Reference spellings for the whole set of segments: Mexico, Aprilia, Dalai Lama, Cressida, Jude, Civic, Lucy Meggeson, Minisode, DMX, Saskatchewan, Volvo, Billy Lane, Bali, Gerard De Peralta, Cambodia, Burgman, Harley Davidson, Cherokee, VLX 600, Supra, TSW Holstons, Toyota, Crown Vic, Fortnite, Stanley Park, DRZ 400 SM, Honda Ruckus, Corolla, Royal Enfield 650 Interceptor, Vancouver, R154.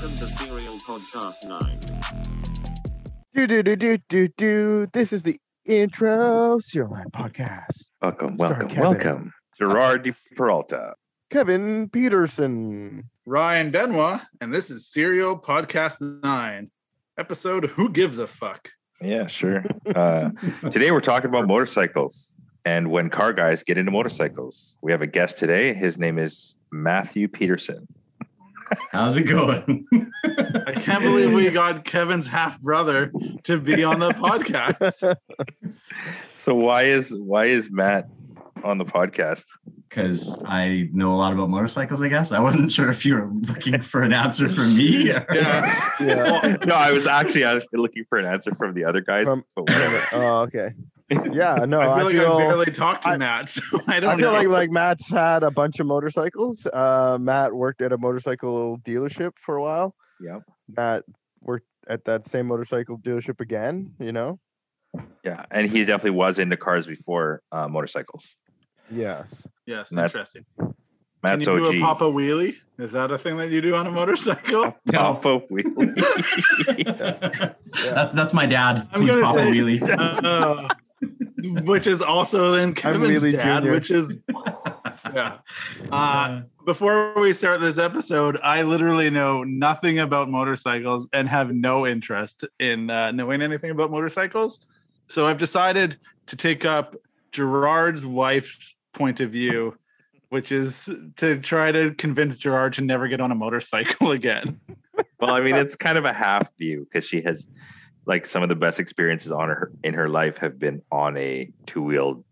Welcome to Serial Podcast 9. This is the intro Serial 9 podcast. Welcome. Gerard De Peralta, Kevin Peterson, Ryan Benoit, and this is Serial Podcast 9, episode Who Gives a Fuck? Yeah, sure. Today we're talking about motorcycles and when car guys get into motorcycles. We have a guest today. His name is Matthew Peterson. How's it going? I can't believe we got Kevin's half brother to be on the podcast. So why is Matt on the podcast? Because I know a lot about motorcycles, I guess. I wasn't sure if you were looking for an answer from me. Or... Yeah. Well, no, I was actually looking for an answer from the other guys. But whatever. Oh, okay. Yeah, no. I feel like I barely talked to Matt. So I don't know. Like Matt's had a bunch of motorcycles. Matt worked at a motorcycle dealership for a while. Yeah. Matt worked at that same motorcycle dealership again. You know. Yeah, and he definitely was into cars before motorcycles. Yes, Matt's, interesting. Matt's Can you OG. Do a Papa Wheelie? Is that a thing that you do on a motorcycle? No. Papa Wheelie. Yeah. That's my dad. I'm going to say Wheelie. Which is also then Kevin's dad, Jr. which is... Yeah. Before we start this episode, I literally know nothing about motorcycles and have no interest in knowing anything about motorcycles. So I've decided to take up Gerard's wife's point of view, which is to try to convince Gerard to never get on a motorcycle again. Well, I mean, it's kind of a half view because she has like some of the best experiences on her in her life have been on a two-wheeled,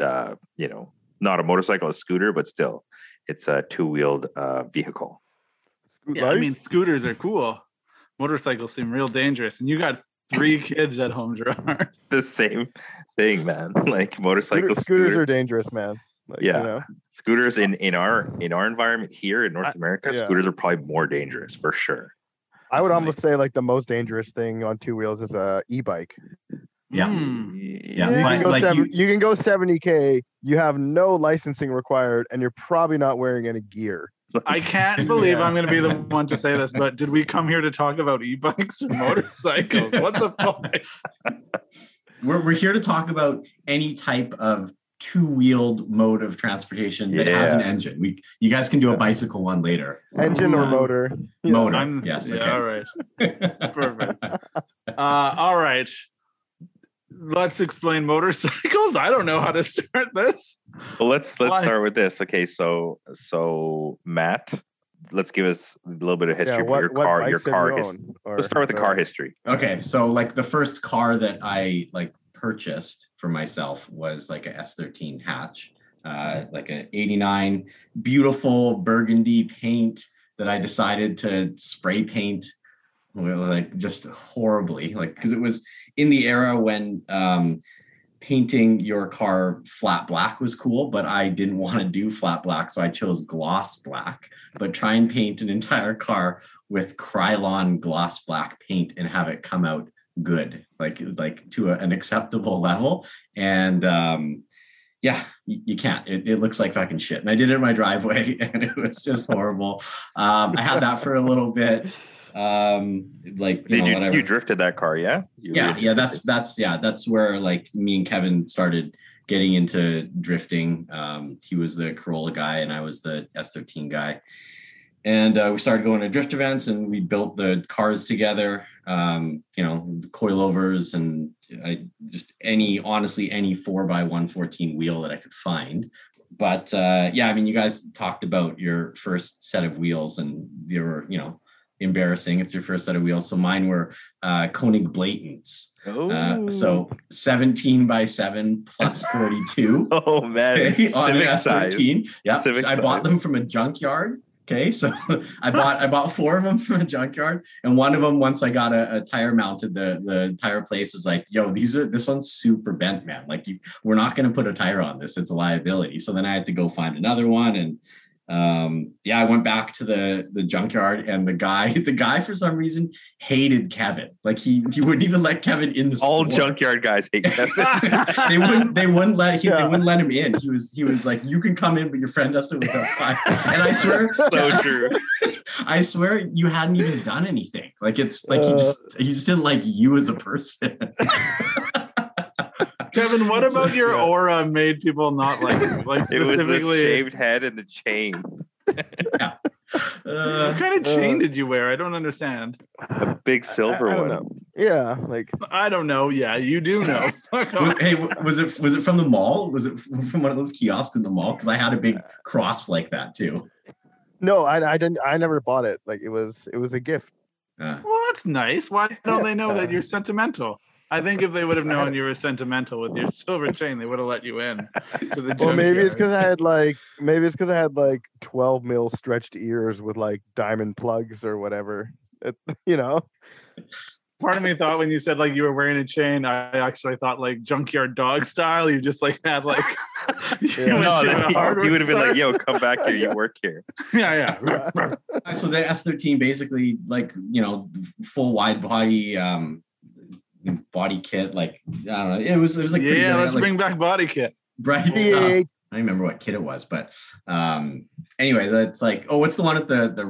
not a motorcycle, a scooter, but still it's a two-wheeled vehicle. Yeah, I mean, scooters are cool. Motorcycles seem real dangerous. And you got 3 kids at home, Gerard. The same thing, man. Like motorcycles. Scooters are dangerous, man. Like, yeah, you know? Scooters in our environment here in North America, Scooters are probably more dangerous for sure. I would almost say like the most dangerous thing on two wheels is a e-bike. Yeah, yeah. You can go 70K. You have no licensing required, and you're probably not wearing any gear. I can't believe I'm going to be the one to say this, but did we come here to talk about e-bikes or motorcycles? What the fuck? We're here to talk about any type of two-wheeled mode of transportation that has an engine. You guys can do a bicycle one later. Engine or motor? Yeah. Motor. Yes. Okay. Yeah, all right. Perfect. All right. Let's explain motorcycles. I don't know how to start this. Well, let's start with this. Okay, so Matt, let's give us a little bit of history of your car history. Let's start with the car history. Okay, so like the first car that I like purchased for myself was like a S13 hatch, like an 89, beautiful burgundy paint that I decided to spray paint. Like just horribly, like because it was in the era when painting your car flat black was cool, but I didn't want to do flat black, so I chose gloss black. But try and paint an entire car with Krylon gloss black paint and have it come out good, like to an acceptable level. And yeah, you can't. It looks like fucking shit. And I did it in my driveway, and it was just horrible. I had that for a little bit. You drifted that car, yeah? That's where like me and Kevin started getting into drifting. He was the Corolla guy and I was the S13 guy, and we started going to drift events and we built the cars together. The coilovers and any 4x114 wheel that I could find. But you guys talked about your first set of wheels and they were embarrassing. It's your first set of wheels. So mine were Koenig Blatens. Oh. So 17x7 plus 42. Oh man, okay, Civic size. Yeah, Civic size. I bought them from a junkyard. Okay, so I bought 4 of them from a junkyard, and one of them once I got a tire mounted. The tire place was like, "Yo, this one's super bent, man. Like, we're not going to put a tire on this. It's a liability." So then I had to go find another one, and Yeah, I went back to the junkyard, and the guy for some reason hated Kevin. Like he wouldn't even let Kevin in the store. All junkyard guys hate Kevin. They wouldn't let him in. He was like, you can come in, but your friend has to wait outside. And I swear, so true. I swear you hadn't even done anything. Like it's like he just didn't like you as a person. Kevin, what about your aura made people not like you? Like specifically, it was the shaved head and the chain. Yeah. What kind of chain did you wear? I don't understand. A big silver one. Yeah, like I don't know. Yeah, you do know. Hey, was it from the mall? Was it from one of those kiosks in the mall? Because I had a big cross like that too. No, I didn't. I never bought it. Like it was a gift. Well, that's nice. Why don't they know that you're sentimental? I think if they would have known you were sentimental with your silver chain, they would have let you in. Well, maybe it's because I had like 12 mil stretched ears with like diamond plugs or whatever. Part of me thought when you said like you were wearing a chain, I actually thought like junkyard dog style. You just like had like you would have been like, yo, come back here, you work here. Yeah. So the S13 basically like full wide body. Body kit, like I don't know, it was like pretty good. Let's bring back body kit, right? I don't remember what kit it was, but anyway, that's like what's the one with the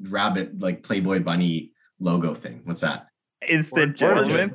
rabbit like Playboy bunny logo thing? What's that? Instant Gentleman?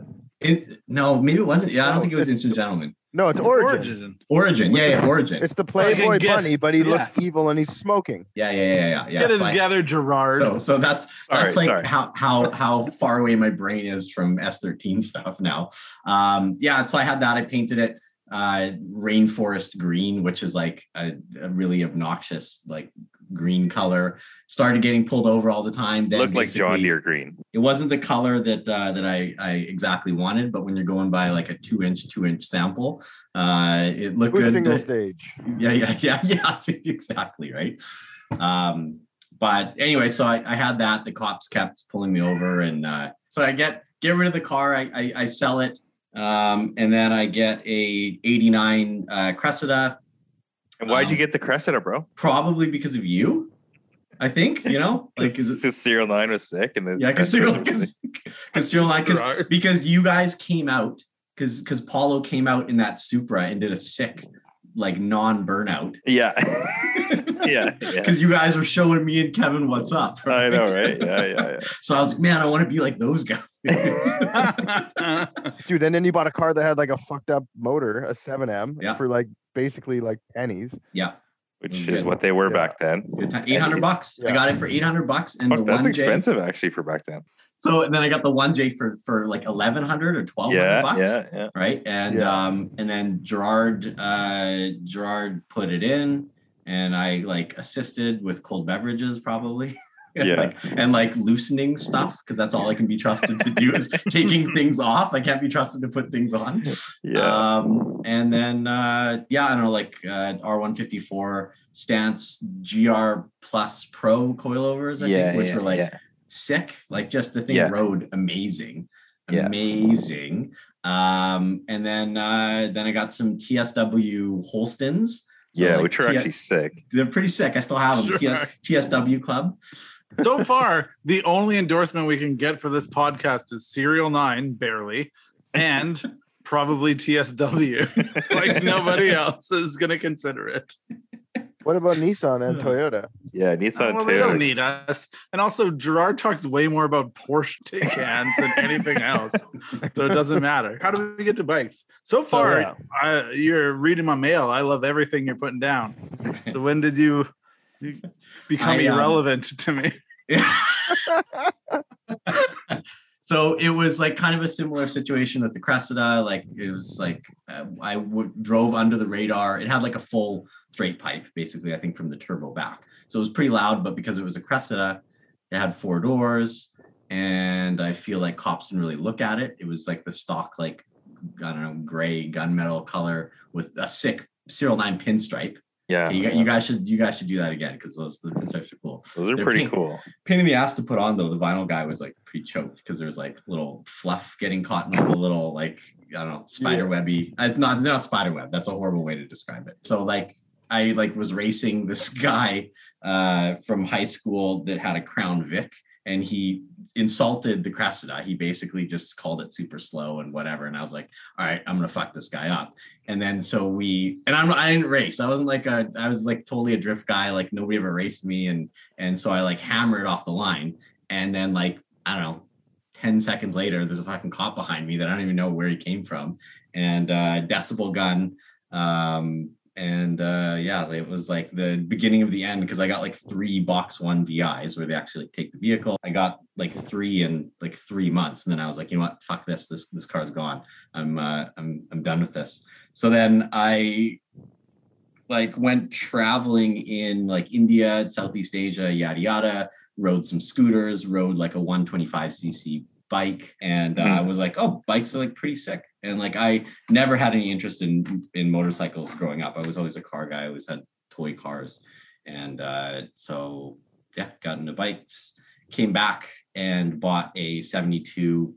No, maybe it wasn't. Yeah, I don't think it was Instant Gentleman. No, it's Origin. Origin, Origin. It's the Playboy bunny, but he looks evil and he's smoking. Yeah. Get it together, Gerard. So that's right, like how far away my brain is from S13 stuff now. So I had that. I painted it rainforest green, which is like a really obnoxious like green color. Started getting pulled over all the time. Then looked like John Deere green. It wasn't the color that I exactly wanted, but when you're going by like a two inch sample, it looked good. Single stage. Yeah. Exactly right. But anyway, so I had that. The cops kept pulling me over, and so I get rid of the car. I sell it, and then I get a '89 Cressida. And why'd you get the Cressida, bro? Probably because of you, I think, like because Serial 9 was sick. And then because you guys came out, because Paulo came out in that Supra and did a sick, like non-burnout. Yeah. Because you guys were showing me and Kevin what's up. Right? I know, right? Yeah. So I was like, man, I want to be like those guys. Dude, and then you bought a car that had like a fucked up motor, a 7M, for like basically like pennies. Yeah. Which is what they were back then. $800. Yeah. I got it for $800, and that's 1J, expensive actually for back then. So and then I got the 1J for like $1,100 or $1,200 bucks. Yeah. Right. And and then Gerard put it in, and I like assisted with cold beverages probably. And loosening stuff, because that's all I can be trusted to do is taking things off. I can't be trusted to put things on. And then I don't know, like R154 stance GR plus Pro coilovers, I think, which were like sick. Like just the thing rode amazing. And then I got some TSW Holstons. So which are actually sick. They're pretty sick. I still have them. Sure. TSW Club. So far, the only endorsement we can get for this podcast is Serial 9, barely, and probably TSW. Like nobody else is going to consider it. What about Nissan and Toyota? Yeah, Nissan and Toyota. They don't need us. And also, Gerard talks way more about Porsche Taycans than anything else. So it doesn't matter. How do we get to bikes? So far, you're reading my mail. I love everything you're putting down. So when did you become irrelevant to me? So it was like kind of a similar situation with the Cressida. Like it was like I drove under the radar. It had like a full straight pipe, basically, I think from the turbo back. So it was pretty loud, but because it was a Cressida, it had four doors, and I feel like cops didn't really look at it. It was like the stock, like, I don't know, gray gunmetal color with a sick Serial 9 pinstripe. Yeah, okay, you guys should do that again, because the pinstripes are cool. They're pretty cool. Pain in the ass to put on though. The vinyl guy was like pretty choked because there's like little fluff getting caught in a little, like, I don't know, spider webby. It's not spider web. That's a horrible way to describe it. So like I like was racing this guy from high school that had a Crown Vic, and he insulted the Cressida. He basically just called it super slow and whatever. And I was like, all right, I'm going to fuck this guy up. And then, so we, and I didn't race. I wasn't like a, I was like totally a drift guy. Like nobody ever raced me. And so I like hammered off the line. And then like, I don't know, 10 seconds later, there's a fucking cop behind me that I don't even know where he came from. And decibel gun. Yeah, it was like the beginning of the end, because I got like 3 box 1 VIs where they actually take the vehicle. I got like 3 in like 3 months, and then I was like, you know what, fuck this, this car's gone. I'm done with this. So then I like went traveling in like India, Southeast Asia, yada yada. Rode some scooters, rode like a 125cc bike, and I was like, oh, bikes are like pretty sick. And like, I never had any interest in motorcycles growing up. I was always a car guy. I always had toy cars. And so, yeah, got into bikes, came back and bought a 72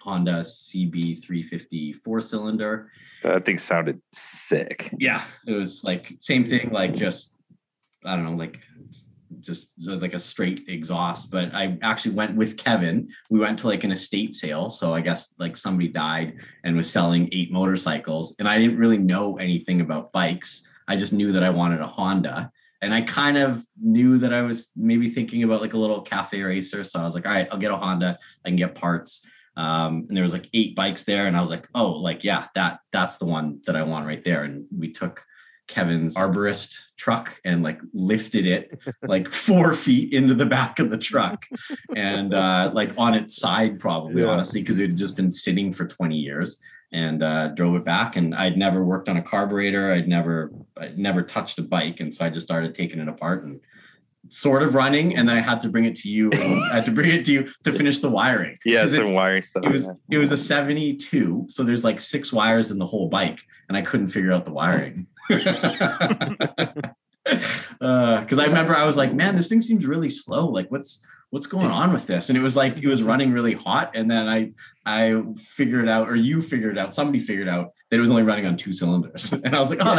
Honda CB350 4-cylinder. That thing sounded sick. Yeah, it was like same thing, like just, I don't know, like just like a straight exhaust. But I actually went with Kevin. We went to like an estate sale. So I guess like somebody died and was selling 8 motorcycles. And I didn't really know anything about bikes. I just knew that I wanted a Honda. And I kind of knew that I was maybe thinking about like a little cafe racer. So I was like, all right, I'll get a Honda. I can get parts. And there was like 8 bikes there. And I was like, oh, like, yeah, that's the one that I want right there. And we took Kevin's arborist truck and like lifted it like 4 feet into the back of the truck, and like on its side probably, yeah, honestly, because it had just been sitting for 20 years, and drove it back. And I'd never worked on a carburetor. I'd never touched a bike. And so I just started taking it apart and sort of running, and then I had to bring it to you. I had to bring it to you to finish the wiring. Yeah, some wiring stuff. It was a 72, so there's like 6 wires in the whole bike, and I couldn't figure out the wiring. Because I remember I was like, man, this thing seems really slow, like what's going on with this? And it was like it was running really hot, and then I figured out, or you figured out, somebody figured out that it was only running on 2 cylinders, and I was like, oh,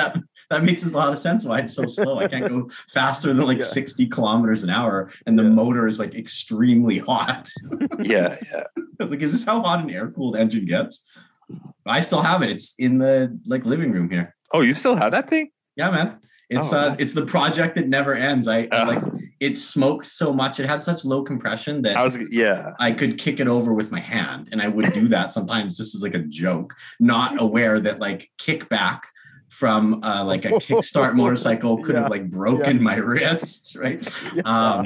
that makes a lot of sense why it's so slow. I can't go faster than like 60 kilometers an hour, and the motor is like extremely hot. yeah I was like, is this how hot an air-cooled engine gets? I still have it. It's in the like living room here. Oh, you still have that thing? Yeah, man. It's nice. It's the project that never ends. I like it smoked so much. It had such low compression that I could kick it over with my hand, and I would do that sometimes just as like a joke, not aware that like kickback from like a kickstart motorcycle could have like broken my wrist, right? Yeah.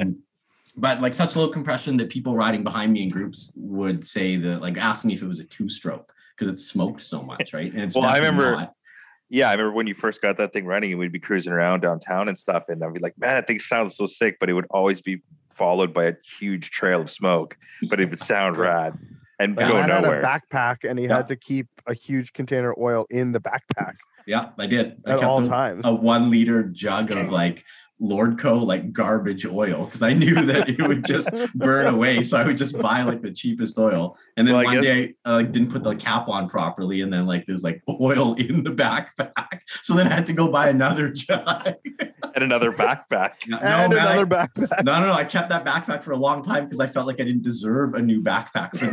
But like such low compression that people riding behind me in groups would say that, like, ask me if it was a 2-stroke because it smoked so much, right? And it's I remember when you first got that thing running, and we'd be cruising around downtown and stuff, and I'd be like, man, that thing sounds so sick, but it would always be followed by a huge trail of smoke, but it would sound rad and go nowhere. Had a backpack, and he had to keep a huge container of oil in the backpack. Yeah, I did. I kept all times. A 1-liter jug of like Lordco, like garbage oil, because I knew that it would just burn away. So I would just buy like the cheapest oil. And then day I didn't put the cap on properly. And then like there's like oil in the backpack. So then I had to go buy another jug. And another backpack. Backpack. No. I kept that backpack for a long time because I felt like I didn't deserve a new backpack. So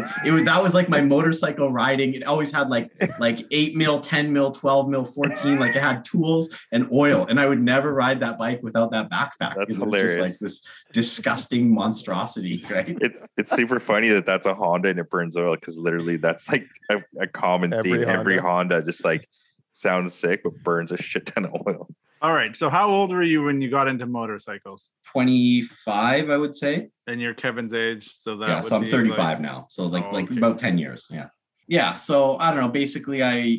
that was like my motorcycle riding. It always had like 8 mil, 10 mil, 12 mil, 14. Like it had tools and oil. And I would never ride that bike without that backpack. That's hilarious. It was just like this disgusting monstrosity, right? It's super funny that's a Honda and it burns oil, because literally that's like a common theme. Every Honda just like sounds sick but burns a shit ton of oil. All right, so how old were you when you got into motorcycles? 25, I would say. And you're Kevin's age, so that would so I'm be 35 like now, so like about 10 years. Yeah, so I don't know, basically I,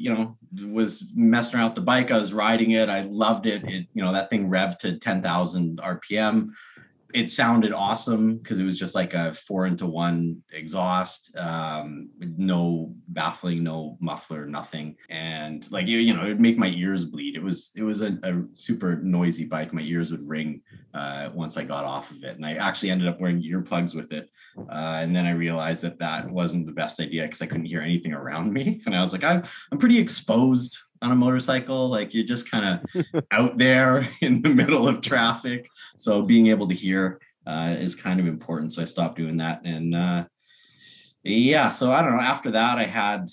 was messing around with the bike, I was riding it, I loved it, that thing revved to 10,000 RPM, it sounded awesome, because it was just like a 4-into-1 exhaust, no baffling, no muffler, nothing, and like, it would make my ears bleed, it was a super noisy bike, my ears would ring once I got off of it, and I actually ended up wearing earplugs with it. And then I realized that wasn't the best idea because I couldn't hear anything around me. And I was like, I'm pretty exposed on a motorcycle. Like you're just kind of out there in the middle of traffic. So being able to hear is kind of important. So I stopped doing that. And yeah, so I don't know. After that, I had,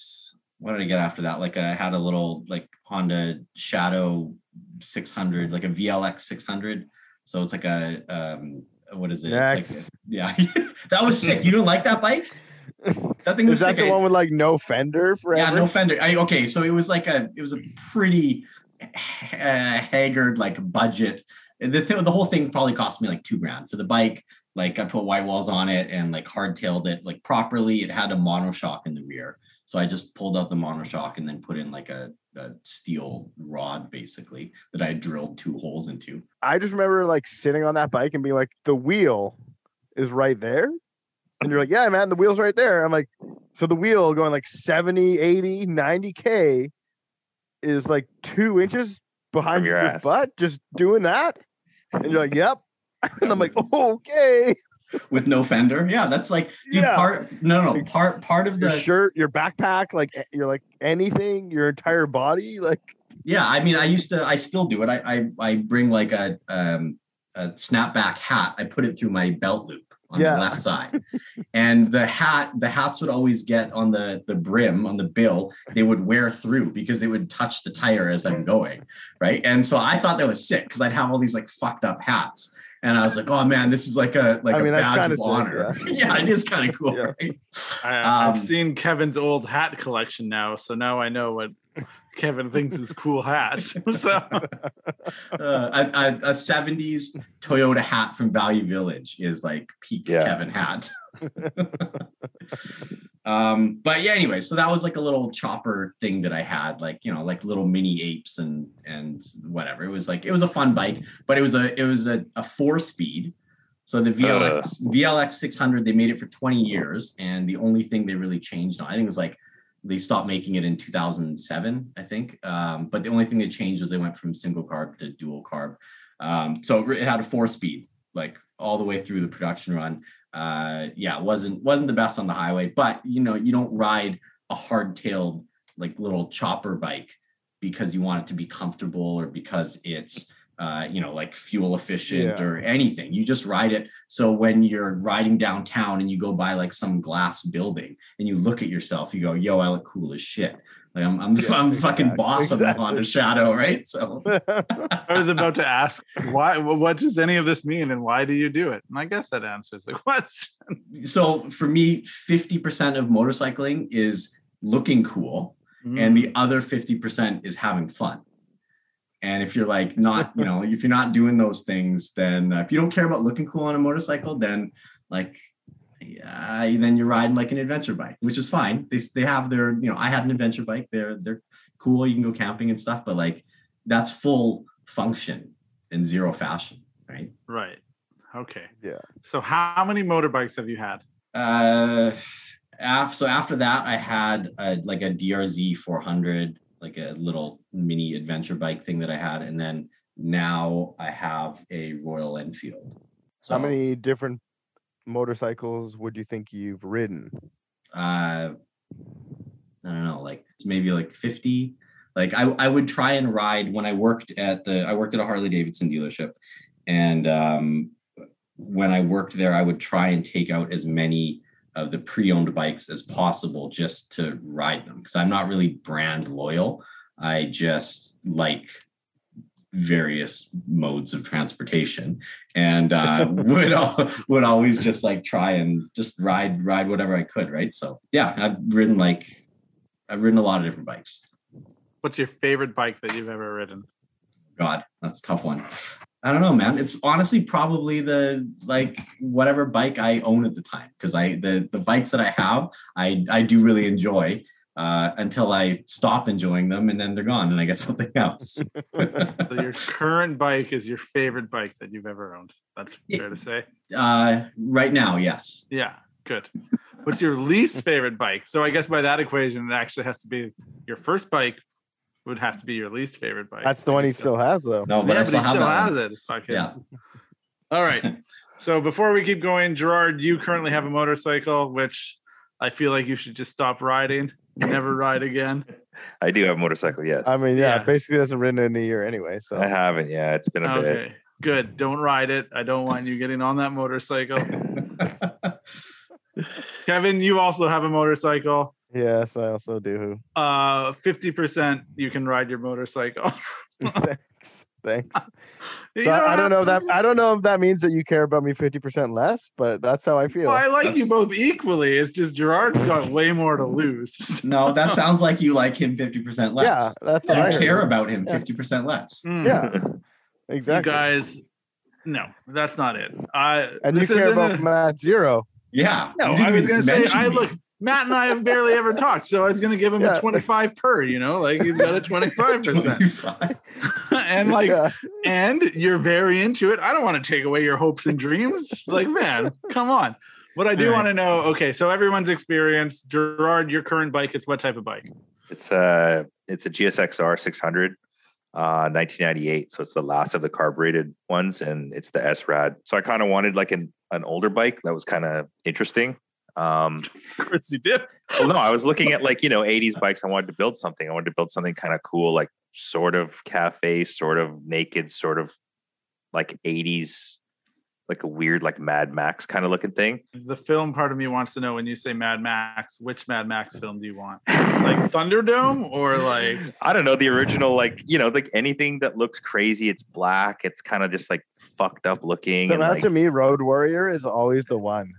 what did I get after that? Like I had a little like Honda Shadow 600, like a VLX 600. So it's like a, what is it? It's like a, yeah, that was sick. You don't like that bike? That thing was sick. Is that the one with like no fender forever? Yeah, no fender. Okay, so it was like a, it was a pretty haggard like budget. The whole thing probably cost me like $2,000 for the bike. Like I put white walls on it and like hardtailed it like properly. It had a monoshock in the rear. So I just pulled out the monoshock and then put in like a steel rod basically that I drilled two holes into. I just remember like sitting on that bike and being like, the wheel is right there. And you're like, yeah, man, the wheel's right there. I'm like, so the wheel going like 70, 80, 90K is like 2 inches behind your ass. Butt, just doing that. And you're like, yep. And I'm like, okay. With no fender. Yeah, that's like, dude, yeah. Part of the your shirt, your backpack, like you're like anything, your entire body, like yeah. I mean, I still do it. I bring like a snapback hat. I put it through my belt loop on the left side. And the hats would always get on the brim, on the bill, they would wear through because they would touch the tire as I'm going. Right. And so I thought that was sick because I'd have all these like fucked up hats. And I was like, oh man, this is like a badge of honor. Sick, yeah. Yeah, it is kind of cool, yeah. Right? I've seen Kevin's old hat collection now, so now I know what Kevin thinks is cool hats. So a 70s Toyota hat from Value Village is like peak Kevin hat. But yeah, anyway, so that was like a little chopper thing that I had, like, you know, like little mini apes and whatever. It was like, it was a fun bike, but it was a 4-speed. So the VLX 600, they made it for 20 years. And the only thing they really changed on, I think it was like, they stopped making it in 2007, I think. But the only thing they changed was they went from single carb to dual carb. So it had a 4-speed, like all the way through the production run. Yeah, wasn't the best on the highway, but you know, you don't ride a hard-tailed like little chopper bike because you want it to be comfortable or because it's you know, like fuel efficient or anything. You just ride it so when you're riding downtown and you go by like some glass building and you look at yourself, you go, yo, I look cool as shit. Like I'm fucking boss of the Honda Shadow, right? So I was about to ask, why? What does any of this mean, and why do you do it? And I guess that answers the question. So for me, 50% of motorcycling is looking cool, and the other 50% is having fun. And if you're like not, you know, if you're not doing those things, then if you don't care about looking cool on a motorcycle, then like. Yeah, then you're riding like an adventure bike, which is fine. They have their, you know, I had an adventure bike. They're cool. You can go camping and stuff, but like that's full function and zero fashion, right? Right. Okay. Yeah. So how many motorbikes have you had? After that, I had like a DRZ 400, like a little mini adventure bike thing that I had, and then now I have a Royal Enfield. So how many different motorcycles would you think you've ridden? I don't know, like maybe like 50. Like I would try and ride when I worked at a Harley Davidson dealership, and when I worked there I would try and take out as many of the pre-owned bikes as possible just to ride them, because I'm not really brand loyal. I just like various modes of transportation, and would always just like try and just ride whatever I could, right? So yeah, I've ridden a lot of different bikes. What's your favorite bike that you've ever ridden? God, that's a tough one. I don't know, man. It's honestly probably the like whatever bike I own at the time, because the bikes that I have I do really enjoy until I stop enjoying them, and then they're gone and I get something else. So your current bike is your favorite bike that you've ever owned. That's fair to say. Right now, yes. Yeah, good. What's your least favorite bike? So I guess by that equation, it actually has to be your first bike would have to be your least favorite bike. That's the one he still has, though. No, but yeah, he still has it. Fuck yeah. All right. So before we keep going, Gerard, you currently have a motorcycle, which I feel like you should just stop riding. Never ride again. I do have a motorcycle, yes. I mean, yeah, basically hasn't ridden in a year anyway. So I haven't. Yeah, it's been a bit. Good. Don't ride it. I don't want you getting on that motorcycle. Kevin, you also have a motorcycle. Yes, I also do. 50% you can ride your motorcycle. Thanks. So I don't know that. I don't know if that means that you care about me 50% less, but that's how I feel. Well, I like you both equally. It's just Gerard's got way more to lose. No, that sounds like you like him 50% less. Yeah, that's what I heard. Care about him 50% less. Yeah, exactly. You guys, no, that's not it. And you care about Matt zero. Yeah. No, I was going to say, look, Matt and I have barely ever talked, so I was going to give him a 25 per, you know, like he's got a 25%. And like, and you're very into it. I don't want to take away your hopes and dreams. Like, man, come on. What I do want to know. Okay. So everyone's experience, Gerard, your current bike is what type of bike? It's a GSX-R600, 1998. So it's the last of the carbureted ones, and it's the S-Rad. So I kind of wanted like an older bike that was kind of interesting. Of course you did. Well, no, I was looking at like, you know, 80s bikes. I wanted to build something kind of cool, like sort of cafe, sort of naked, sort of like 80s, like a weird, like Mad Max kind of looking thing. The film part of me wants to know, when you say Mad Max, which Mad Max film do you want? Like Thunderdome or like, I don't know, the original, like, you know, like anything that looks crazy. It's black. It's kind of just like fucked up looking. So now, like, to me, Road Warrior is always the one.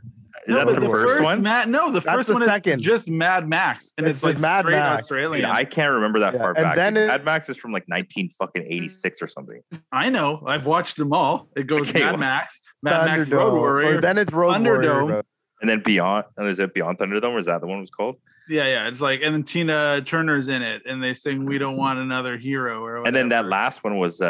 Is that the first one? No, the first one is just Mad Max, and it's like Mad straight Max. Australian. I can't remember that far back. Mad Max is from like 1986 or something. I know. I've watched them all. It goes Mad Max, Mad Max, Road Warrior, then it's Road Warrior, and then Beyond. And is it Beyond Thunderdome? Or is that the one it was called? Yeah. It's like, and then Tina Turner's in it, and they sing "We Don't Want Another Hero" or whatever. And then that last one was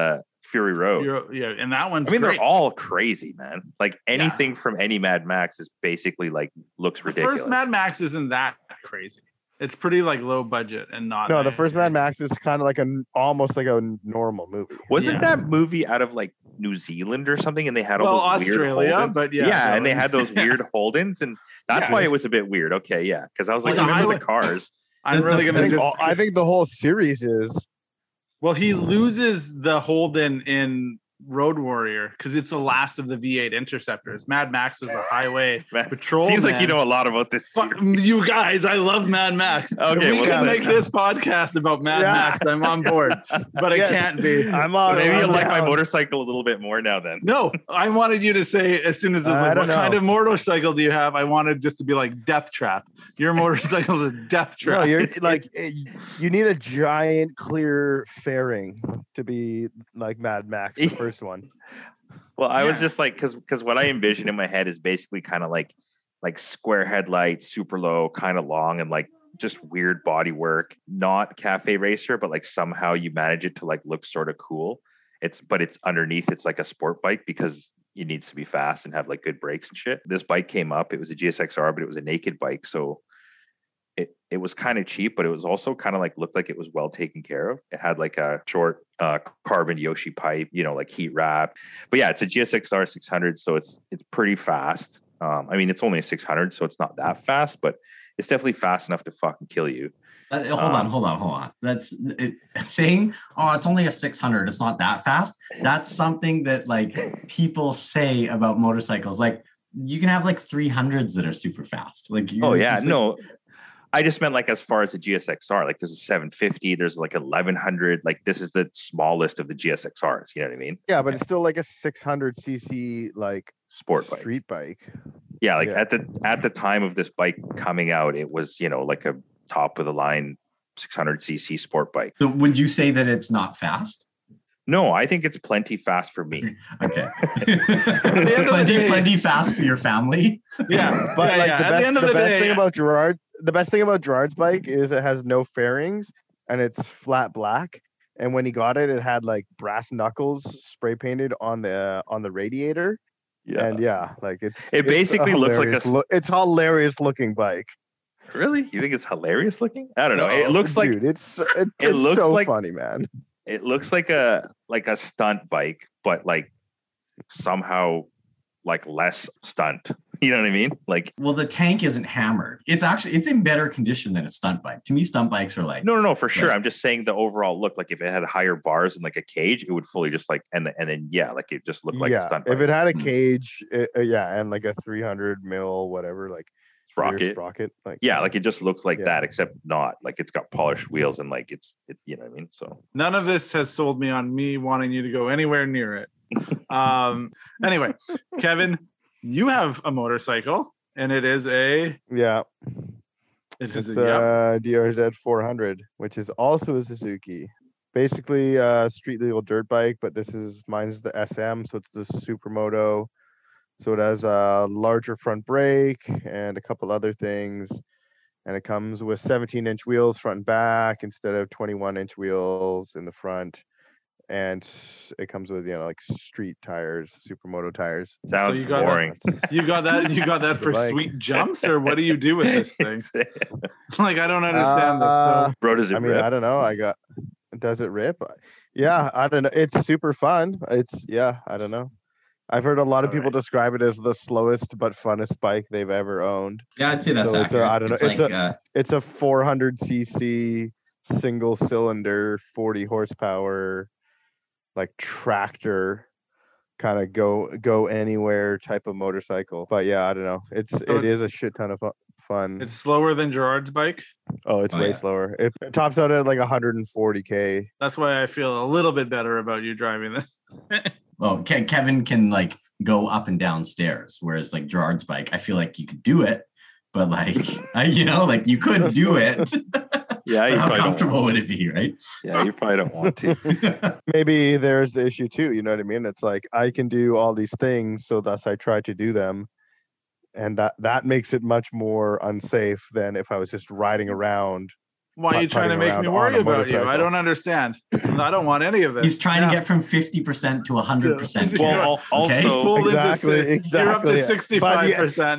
Fury Road. And that one's great. They're all crazy, man. Like anything from any Mad Max is basically like looks ridiculous. First Mad Max isn't that crazy. It's pretty like low budget and not. No, the first Mad Max is kind of like almost like a normal movie. Wasn't that movie out of like New Zealand or something? And they had all those Australia, weird but and they had those weird hold-ins, and that's why it was a bit weird. Okay, because I was like, remember the cars. I'm really gonna just. I think the whole series is. Well, he loses the Holden in Road Warrior because it's the last of the V8 Interceptors. Mad Max was a highway patrol. Seems like you know a lot about this series. You guys, I love Mad Max. Okay, we can make this podcast about Mad Max. I'm on board, but I can't be. I'm on. Maybe you'll like my motorcycle a little bit more now. Then no, I wanted you to say as soon as it's like, what kind of motorcycle do you have? I wanted just to be like Death Trap. Your motorcycle is a death trap. No, you're like, you need a giant clear fairing to be like Mad Max, the first one. Well, I was just like, because what I envision in my head is basically kind of like square headlights, super low, kind of long, and like just weird body work. Not cafe racer, but like somehow you manage it to like look sort of cool. But it's underneath. It's like a sport bike because it needs to be fast and have like good brakes and shit. This bike came up. It was a GSX-R, but it was a naked bike, so it was kind of cheap, but it was also kind of like looked like it was well taken care of. It had like a short carbon Yoshi pipe, you know, like heat wrap. But yeah, it's a GSX-R 600, so it's pretty fast. I mean, it's only a 600, so it's not that fast, but it's definitely fast enough to fucking kill you. Hold on. That's saying, oh, it's only a 600. It's not that fast. That's something that like people say about motorcycles. Like you can have like 300s that are super fast. Like no. I just meant like as far as the GSX-R, like there's a 750, there's like 1100, like this is the smallest of the GSX-Rs, you know what I mean? Yeah, but it's still like a 600cc like sport bike, street bike. Yeah, like at the time of this bike coming out, it was, you know, like a top of the line 600cc sport bike. So would you say that it's not fast? No, I think it's plenty fast for me. Okay. Plenty fast for your family. Yeah, but the best thing about Gerard's bike is it has no fairings and it's flat black. And when he got it, it had like brass knuckles spray painted on the radiator. Yeah. And like it basically looks like it's hilarious looking bike. Really? You think it's hilarious looking? I don't know. It looks like it looks so like, funny, man. It looks like a stunt bike, but like somehow like less stunt. You know what I mean? Like, well, the tank isn't hammered. It's actually, it's in better condition than a stunt bike. To me, stunt bikes are like, no, for sure. I'm just saying the overall look, like if it had higher bars and like a cage, it would fully just like, and then it just looked like a stunt bike. If it had a cage, and like a 300 mil, whatever, like sprocket, like, like it just looks like that, except not like it's got polished wheels and like it's you know what I mean? So none of this has sold me on me wanting you to go anywhere near it. Anyway, Kevin, you have a motorcycle, and it is a DRZ 400, which is also a Suzuki. Basically, street legal dirt bike, but mine's the SM, so it's the supermoto. So it has a larger front brake and a couple other things, and it comes with 17-inch wheels front and back instead of 21-inch wheels in the front. And it comes with, like street tires, supermoto tires. Sounds boring. You got that for like, sweet jumps, or what do you do with this thing? Like, I don't understand this. So. Bro, does it rip? I don't know. Does it rip? Yeah, I don't know. It's super fun. I don't know. I've heard a lot of people describe it as the slowest but funnest bike they've ever owned. Yeah, I'd say that's accurate. It's a 400cc single cylinder, 40 horsepower, like tractor kind of go anywhere type of motorcycle. But yeah, I don't know. It is a shit ton of fun. It's slower than Gerard's bike. Oh, it's way slower. It tops out at like 140k. That's why I feel a little bit better about you driving this. Well, Kevin can like go up and down stairs, whereas like Gerard's bike, I feel like you could do it, but like you could do it. Yeah, you how comfortable would it be, right? Yeah, you probably don't want to. Maybe there's the issue too. You know what I mean? It's like I can do all these things, so thus I try to do them, and that makes it much more unsafe than if I was just riding around. Why are you trying to make me worry about you? I don't understand. I don't want any of this. He's trying to get from 50% to 100%. Well, also, exactly. You're up to 65% now.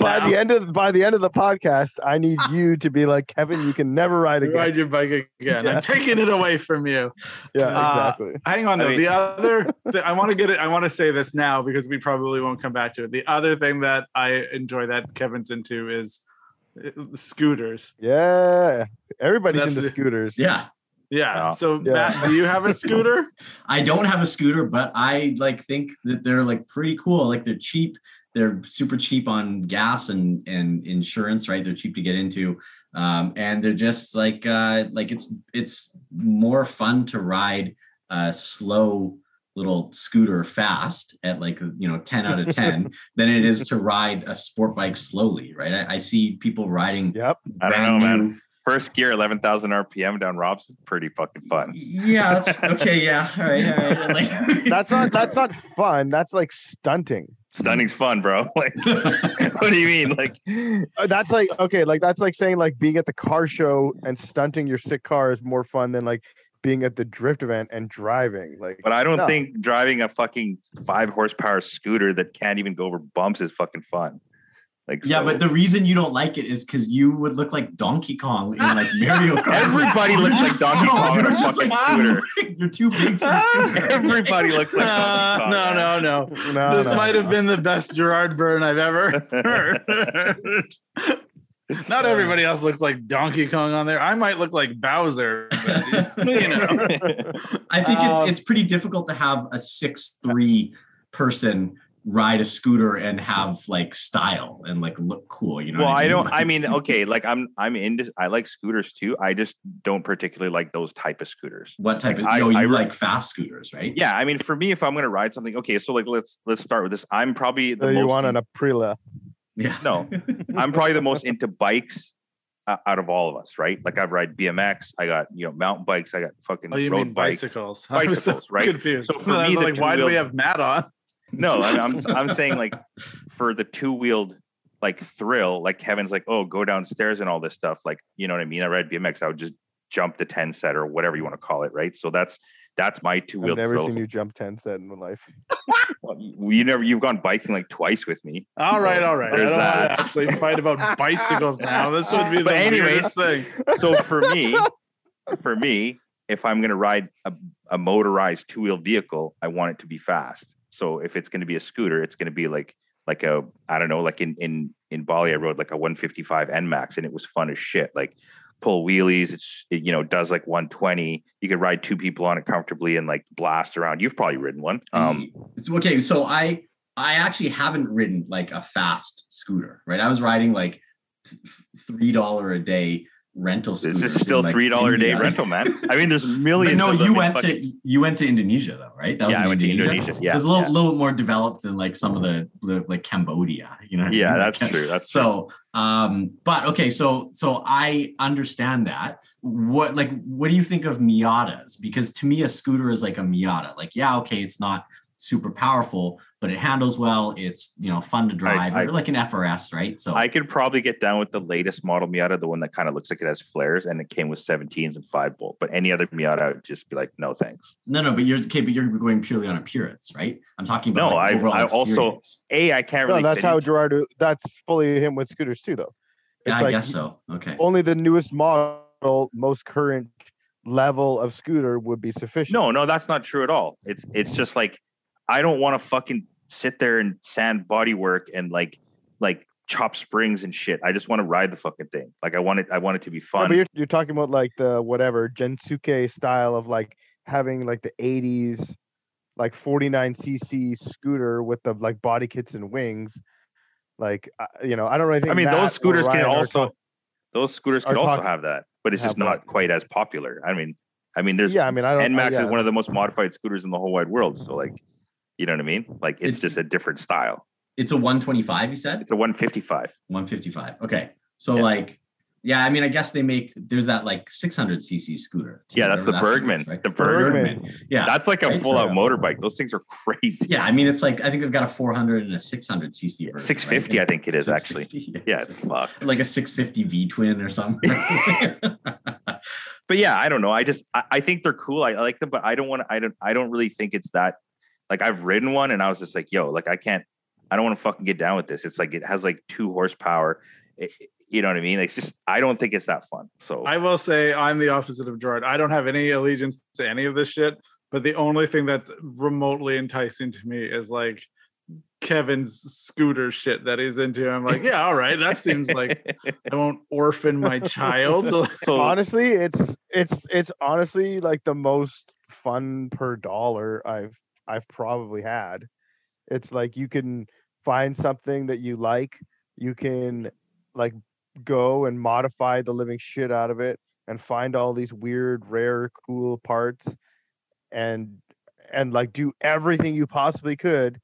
By the end of the podcast, I need you to be like, Kevin, you can never ride again. Ride your bike again. Yeah. I'm taking it away from you. Yeah, exactly. Hang on though. I want to get it. I want to say this now because we probably won't come back to it. The other thing that I enjoy that Kevin's into is scooters. Yeah, everybody's into scooters. Yeah. So yeah. Matt, do you have a scooter? I don't have a scooter, but I like think that they're like pretty cool. Like they're cheap. They're super cheap on gas and insurance, right? They're cheap to get into, and they're just like it's more fun to ride a slow little scooter fast at 10 out of 10 than it is to ride a sport bike slowly, right? I see people riding. Yep. I don't know, man. First gear, 11,000 RPM down Rob's, pretty fucking fun. Yeah. That's, okay. Yeah. All right. Like, that's not fun. That's like stunting. Stunting's fun, bro. Like, what do you mean? Like, that's like, okay. Like, that's like saying like being at the car show and stunting your sick car is more fun than like being at the drift event and driving. Like, but I don't think driving a fucking 5-horsepower scooter that can't even go over bumps is fucking fun. Like, yeah, so. But the reason you don't like it is because you would look like Donkey Kong in like Mario Kart. Everybody looks like Donkey Kong on a fucking scooter. You're too big for a scooter. Everybody looks like Donkey Kong. No. This might have been the best Gerard burn I've ever heard. Not everybody else looks like Donkey Kong on there. I might look like Bowser. But, I think it's pretty difficult to have a 6'3" person ride a scooter and have like style and like look cool. I like scooters too. I just don't particularly like those type of scooters. What type of? No, you like fast scooters, right? Yeah, I mean, for me, if I'm going to ride something, okay, so like let's start with this. I'm probably you want an Aprilia. Yeah. No, I'm probably the most into bikes out of all of us, right? Like I've ride BMX, I got mountain bikes, I got fucking road bikes. Bicycles, right? Confused. So for me, like, why do we have Matt on? No, I'm saying like for the two-wheeled like thrill, like Kevin's like, oh, go downstairs and all this stuff. Like, you know what I mean? I ride BMX, I would just jump the 10 set or whatever you want to call it, right? So that's my two-wheeled. I've never seen you jump 10 set in my life. You've gone biking like twice with me. All right. I don't want to actually fight about bicycles now. This would be the weirdest thing. So for me, if I'm going to ride a motorized two-wheeled vehicle, I want it to be fast. So if it's going to be a scooter, it's going to be like like a, I don't know, like in Bali, I rode like a 155 N Max and it was fun as shit. Like pull wheelies. It, you know, does like 120. You could ride two people on it comfortably and like blast around. You've probably ridden one. Okay. So I actually haven't ridden like a fast scooter, right? I was riding like $3 a day rental. This is still like $3 a day rental, man. I mean, there's millions. No, you went to Indonesia though, right? That was I went to Indonesia. Yeah, so it's a little more developed than like some of the like Cambodia, you know? Yeah, that's true. That's so. True. But okay, so I understand that. What do you think of Miatas? Because to me, a scooter is like a Miata. Like, yeah, okay, it's not super powerful, but it handles well. It's, you know, fun to drive. You're like an FRS, right? So I could probably get down with the latest model Miata, the one that kind of looks like it has flares and it came with 17s and 5-bolt. But any other Miata, I would just be like, no, thanks. No, but you're okay. But you're going purely on appearance, right? I'm talking about I can't really. That's how Gerard. That's fully him with scooters too, though. Yeah, I guess so. Okay. Only the newest model, most current level of scooter would be sufficient. No, that's not true at all. It's just like, I don't want to fucking sit there and sand bodywork and like chop springs and shit. I just want to ride the fucking thing. Like I want it to be fun. Yeah, but you're talking about like the whatever Gensuke style of like having like the 80s, like 49cc scooter with the like body kits and wings. Like, you know, I don't really think. I mean, those scooters could also have that, but it's just not quite as popular. I mean, there's. Yeah, I mean, N Max is one of the most modified scooters in the whole wide world. So like. You know what I mean? Like, it's just a different style. It's a 125, you said? It's a 155. 155. Okay. So, yeah. Like, yeah, I mean, I guess they make, there's that, like, 600cc scooter. Yeah, that's the Burgman. Is, right? The Burgman. Yeah. That's like a full-out motorbike. Those things are crazy. Yeah, I mean, it's like, I think they've got a 400 and a 600cc version. 650, right? I think it is, actually. Yeah, it's fucked. Like a 650 V-twin or something. But, yeah, I don't know. I think they're cool. I like them, but I don't really think it's that. Like I've ridden one and I was just like, yo, like I don't want to fucking get down with this. It's like, it has like 2 horsepower. You know what I mean? It's just, I don't think it's that fun. So I will say I'm the opposite of Gerard. I don't have any allegiance to any of this shit, but the only thing that's remotely enticing to me is like Kevin's scooter shit that he's into. I'm like, yeah, all right. That seems like I won't orphan my child. So honestly, it's honestly like the most fun per dollar I've probably had. It's like you can find something that you like, you can like go and modify the living shit out of it and find all these weird, rare, cool parts and like do everything you possibly could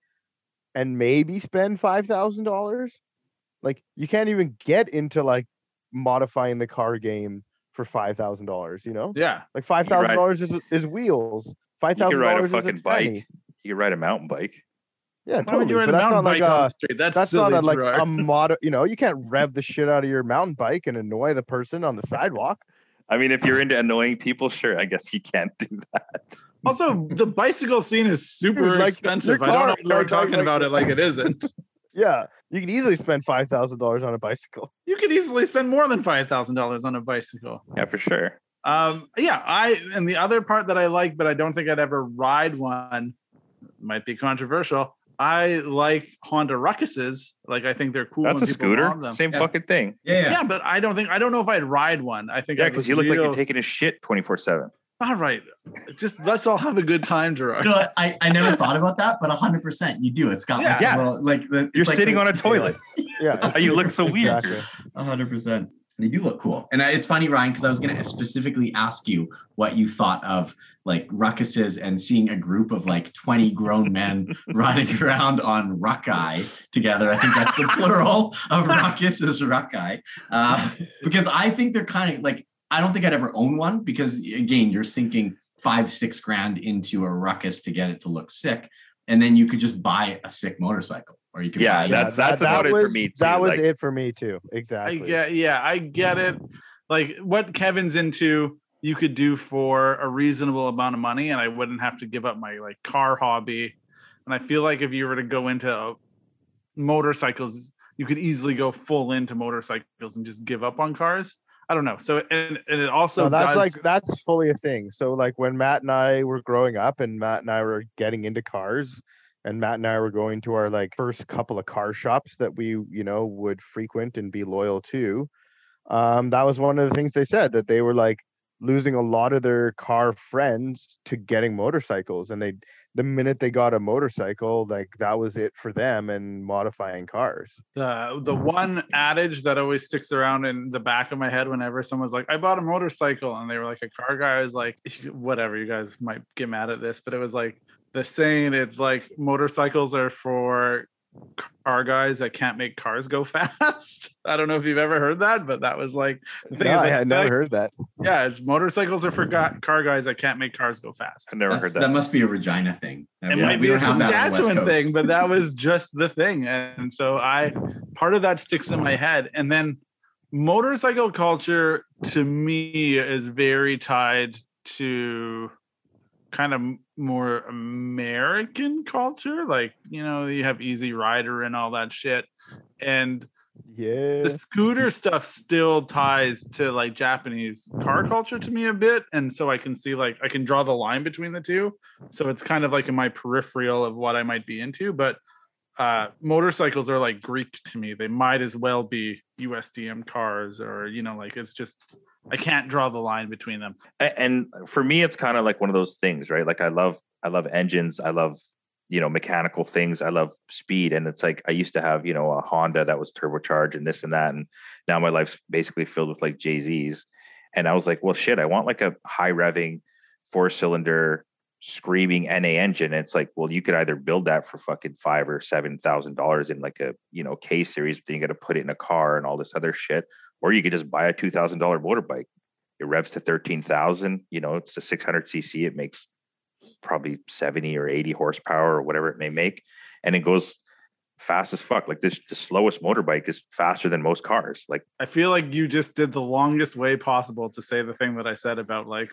and maybe spend $5,000. Like you can't even get into like modifying the car game for $5,000, you know? Yeah. Like $5,000 is wheels. You can ride a fucking bike. You can ride a mountain bike. Yeah, totally. Why would you ride a mountain bike on the street? That's not like a model. You know, you can't rev the shit out of your mountain bike and annoy the person on the sidewalk. I mean, if you're into annoying people, sure, I guess you can't do that. Also, the bicycle scene is super expensive. Car, I don't know if we're talking about it like it isn't. Yeah, you can easily spend $5,000 on a bicycle. You could easily spend more than $5,000 on a bicycle. Yeah, for sure. And the other part that I like, but I don't think I'd ever ride one, might be controversial. I like Honda Ruckuses. Like, I think they're cool. That's a scooter. Same fucking thing. Yeah. But I don't know if I'd ride one. I think. Yeah, because you look like you're taking a shit 24/7. All right. Just let's all have a good time, Gerard. You know, I never thought about that, but 100% you do. It's got you're like sitting on a toilet. Yeah. You look so weird. 100%. They do look cool. And it's funny, Ryan, because I was going to specifically ask you what you thought of like Ruckuses and seeing a group of like 20 grown men riding around on Rucki together. I think that's the plural of Ruckus is Rucki. Because I think they're kind of like, I don't think I'd ever own one because again, you're sinking $5,000-6,000 into a Ruckus to get it to look sick. And then you could just buy a sick motorcycle. Or you can that's about it for me too. That was like, it for me too. Exactly. I get it. Like what Kevin's into, you could do for a reasonable amount of money, and I wouldn't have to give up my like car hobby. And I feel like if you were to go into motorcycles, you could easily go full into motorcycles and just give up on cars. I don't know. So and it also that's fully a thing. So like when Matt and I were growing up, and Matt and I were getting into cars. And Matt and I were going to our like first couple of car shops that we, you know, would frequent and be loyal to. That was one of the things they said, that they were like losing a lot of their car friends to getting motorcycles. And they, the minute they got a motorcycle, like that was it for them and modifying cars. The one adage that always sticks around in the back of my head whenever someone's like, I bought a motorcycle, and they were like, a car guy, I was like, whatever, you guys might get mad at this, but it was like the saying, it's like motorcycles are for car guys that can't make cars go fast. I don't know if you've ever heard that, but that was like the thing. No, I had never heard that. Yeah, it's motorcycles are for car guys that can't make cars go fast. I've never heard that. That must be a Regina thing. It might be a Saskatchewan thing, but that was just the thing. And so I, part of that sticks in my head. And then motorcycle culture to me is very tied to kind of more American culture, like, you know, you have Easy Rider and all that shit, and yeah, the scooter stuff still ties to like Japanese car culture to me a bit, and so I can see, like, I can draw the line between the two, so it's kind of like in my peripheral of what I might be into. But motorcycles are like Greek to me. They might as well be USDM cars, or, you know, like, it's just, I can't draw the line between them. And for me, it's kind of like one of those things, right? Like I love engines. I love, you know, mechanical things. I love speed. And it's like, I used to have, you know, a Honda that was turbocharged and this and that. And now my life's basically filled with like Jay-Z's. And I was like, well, shit, I want like a high revving 4-cylinder screaming NA engine. And it's like, well, you could either build that for fucking $5,000 or $7,000 in like a, you know, K series, but then you got to put it in a car and all this other shit. Or you could just buy a $2,000 motorbike. It revs to 13,000. You know, it's a 600 cc. It makes probably 70 or 80 horsepower or whatever it may make, and it goes fast as fuck. Like this, the slowest motorbike is faster than most cars. Like, I feel like you just did the longest way possible to say the thing that I said about like.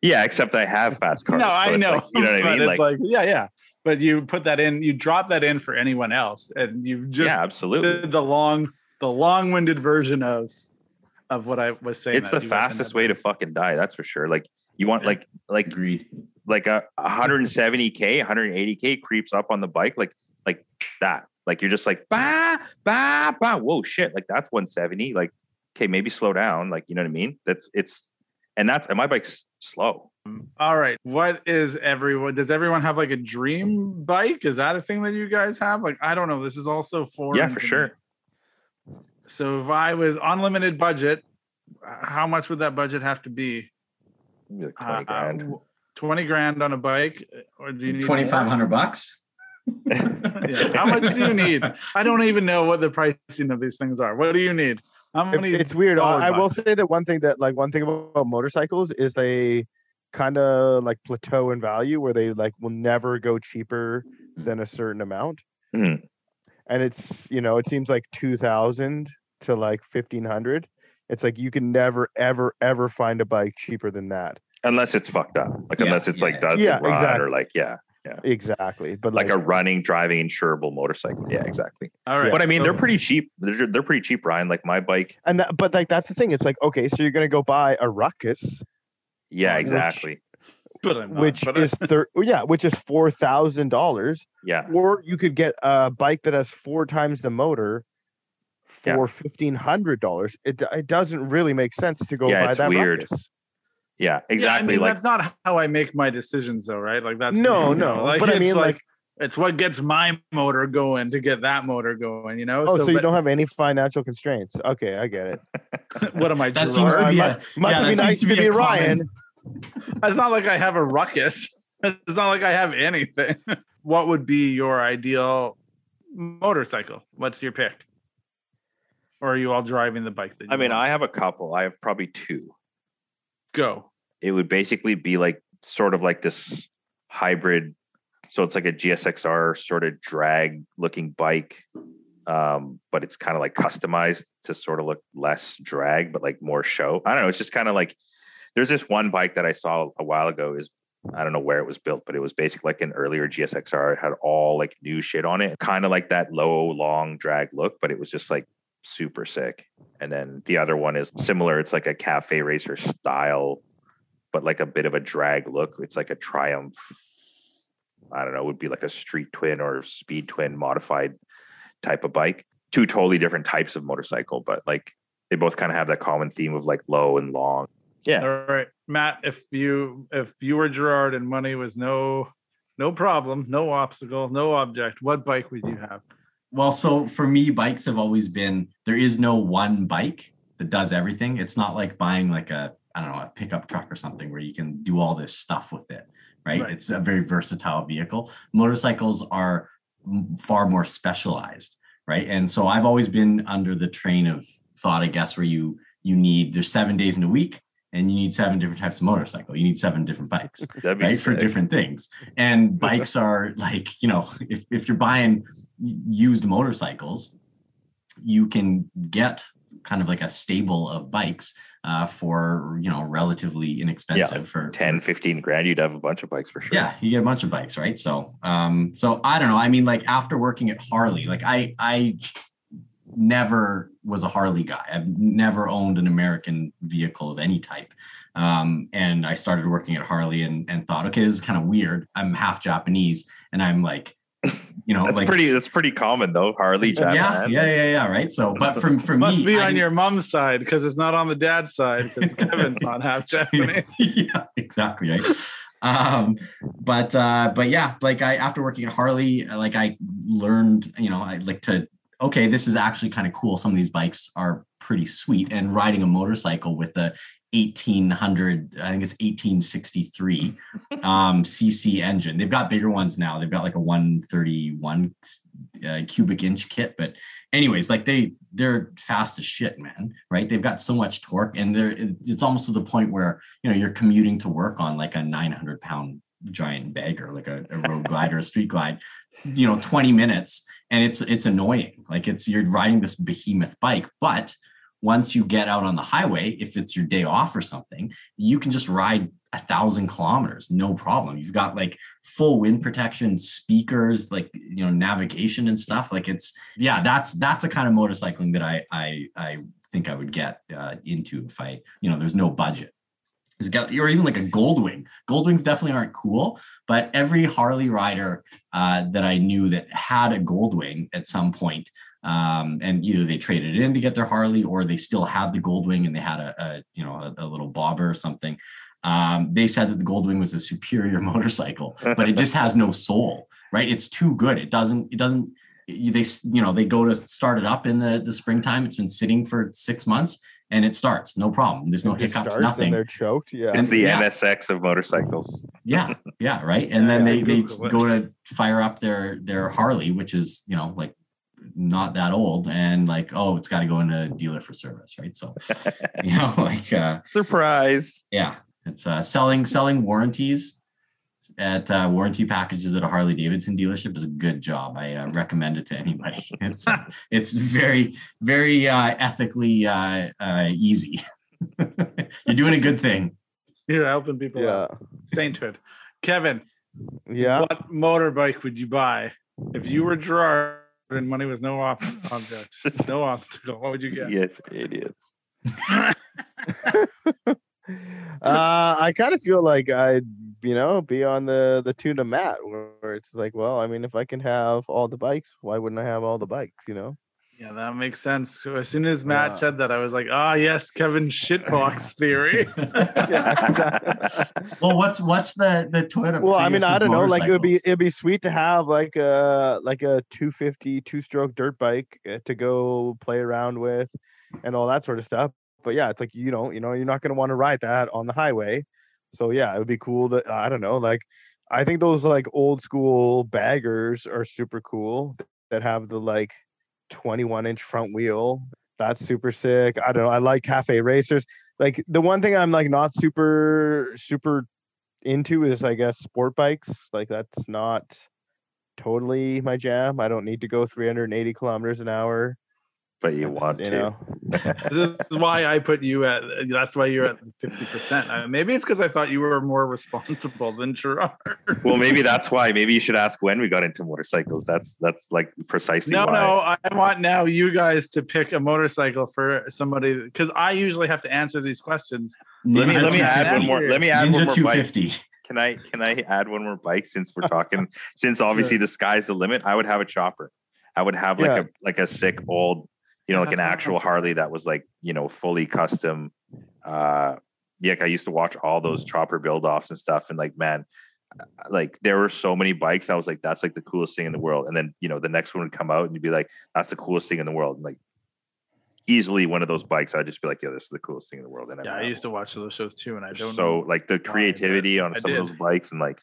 Yeah, except I have fast cars. No, so I know. Like, you know what I mean? It's like yeah. But you put that in. You drop that in for anyone else, and you just absolutely did the long-winded version of what I was saying. It's the fastest way to fucking die. That's for sure. Like you want, like greed, like a 170K, 180K creeps up on the bike. Like that, like, you're just like, bah, bah, bah. Whoa, shit. Like that's 170. Like, okay, maybe slow down. Like, you know what I mean? And my bike's slow. All right. What is everyone? Does everyone have like a dream bike? Is that a thing that you guys have? Like, I don't know. This is also foreign. Yeah, for sure. So if I was unlimited budget, how much would that budget have to be? Like 20 grand. 20 grand on a bike, or do you need $2,500? Yeah. How much do you need? I don't even know what the pricing of these things are. What do you need? How many? It's weird. I will say that one thing about motorcycles is they kind of like plateau in value, where they like will never go cheaper than a certain amount. Mm-hmm. And it's, you know, it seems like 2,000 to like 1,500. It's like you can never, ever, ever find a bike cheaper than that. Unless it's fucked up. Like, yeah, unless it's like that's a rod, exactly. Or like, yeah. Exactly. But like a running, driving, insurable motorcycle. Yeah, exactly. All right. But I mean, they're pretty cheap. They're pretty cheap, Ryan. Like my bike. And that, but like, that's the thing. It's like, okay, so you're going to go buy a Ruckus. Yeah, exactly. Which is $4,000. Yeah. Or you could get a bike that has 4 times the motor for $1,500. It doesn't really make sense to go buy that weird. Ruckus. Yeah, exactly. Yeah, I mean, like, that's not how I make my decisions, though, right? Like that's no. Like, but it's, I mean, like it's what gets my motor going to get that motor going, you know? So you don't have any financial constraints. Okay, I get it. What am I? That seems to be nice to be Ryan. Common. It's not like I have a Ruckus. It's not like I have anything. What would be your ideal motorcycle? What's your pick? Or are you all driving the bike? That I have a couple. I have probably 2. Go. It would basically be like sort of like this hybrid. So it's like a GSX-R sort of drag looking bike. But it's kind of like customized to sort of look less drag, but like more show. I don't know. It's just kind of like, there's this one bike that I saw a while ago, is, I don't know where it was built, but it was basically like an earlier GSX-R. It had all like new shit on it, kind of like that low, long drag look, but it was just like super sick. And then the other one is similar. It's like a cafe racer style, but like a bit of a drag look. It's like a Triumph I don't know, would be like a street twin or speed twin modified type of bike. Two totally different types of motorcycle, but like they both kind of have that common theme of like low and long. Yeah. All right, Matt, if you were Gerard and money was no problem, no obstacle, no object, what bike would you have? Well, so for me, bikes have always been, there is no one bike that does everything. It's not like buying like a, I don't know, a pickup truck or something where you can do all this stuff with it, right? It's a very versatile vehicle. Motorcycles are far more specialized, right? And so I've always been under the train of thought, I guess, where you need, there's 7 days in a week and you need 7 different types of motorcycle. You need 7 different bikes, right? Sick. For different things. And bikes are like, you know, if you're buying used motorcycles, you can get kind of like a stable of bikes for, you know, relatively inexpensive. Yeah, for 10, 15 grand, you'd have a bunch of bikes for sure. Yeah, you get a bunch of bikes, right? So, so I don't know. I mean, like after working at Harley, like I never was a Harley guy. I've never owned an American vehicle of any type. And I started working at Harley and thought, okay, this is kind of weird. I'm half Japanese and I'm like, you know, that's pretty common though. Harley, Japan. Yeah. Right. So, but for must me, be on your mom's side because it's not on the dad's side because Kevin's not half Japanese. Yeah, exactly. Right? But yeah, like I, after working at Harley, like I learned, you know, I like to, okay, this is actually kind of cool. Some of these bikes are pretty sweet, and riding a motorcycle with a 1800, I think it's 1863 cc engine. They've got bigger ones now. They've got like a 131 cubic inch kit, but anyways, like they're fast as shit, man, right? They've got so much torque, and it's almost to the point where, you know, you're commuting to work on like a 900 pound giant bagger, like a road glide or a street glide, you know, 20 minutes, and it's annoying. Like you're riding this behemoth bike, but once you get out on the highway, if it's your day off or something, you can just ride 1,000 kilometers, no problem. You've got like full wind protection, speakers, like, you know, navigation and stuff. Like it's, yeah, that's a kind of motorcycling that I think I would get into if I, you know, there's no budget. Or even like a Goldwing. Goldwings definitely aren't cool, but every Harley rider that I knew that had a Goldwing at some point, and either they traded it in to get their Harley, or they still had the Goldwing and they had a little bobber or something. They said that the Goldwing was a superior motorcycle, but it just has no soul, right? It's too good. They go to start it up in the springtime. It's been sitting for 6 months and it starts, no problem. There's no hiccups, nothing. And they're choked. Yeah. It's the NSX of motorcycles. Yeah. Yeah. Right. And then they go to fire up their Harley, which is, you know, like, not that old, and like, oh, it's got to go in a dealer for service, right? So, you know, like surprise. Yeah, it's selling warranties at warranty packages at a Harley Davidson dealership is a good job. I recommend it to anybody. It's very, very ethically easy. You're doing a good thing. You're helping people out. Sainthood. Kevin, what motorbike would you buy if you were Gerard and money was no object, no obstacle? What would you get? Yes, idiots. I kind of feel like I'd, you know, be on the tune of Matt, where it's like, well, I mean, if I can have all the bikes, why wouldn't I have all the bikes? You know? Yeah, that makes sense. As soon as Matt said that, I was like, yes, Kevin shitbox theory. Well, what's the Toyota? Well, I mean, I don't know. Like, it'd be sweet to have like a 250 two-stroke dirt bike to go play around with, and all that sort of stuff. But yeah, it's like you know, you're not gonna want to ride that on the highway. So yeah, it would be cool to, I don't know. Like, I think those like old school baggers are super cool that have the like 21 inch front wheel. That's super sick. I don't know, I like cafe racers. Like, the one thing I'm like not super into is, I guess, sport bikes. Like, that's not totally my jam. I don't need to go 380 kilometers an hour, but you want to, you know. This is why I put you at, that's why you're at 50%. Maybe it's because I thought you were more responsible than Gerard. Well, maybe that's why. Maybe you should ask when we got into motorcycles. That's like precisely why. No, I want now you guys to pick a motorcycle for somebody, because I usually have to answer these questions. Let me add one more. Let me add Ninja 250. Can I add one more bike since we're talking? Since obviously the sky's the limit, I would have a chopper. I would have like a sick old, like an actual Harley that was like, fully custom. I used to watch all those chopper build-offs and stuff. And like, man, like there were so many bikes. I was like, that's like the coolest thing in the world. And then, the next one would come out and you'd be like, that's the coolest thing in the world. And like, easily one of those bikes, I'd just be like, yeah, this is the coolest thing in the world. And I used to watch those shows too. And I don't know. So like the creativity on some of those bikes and like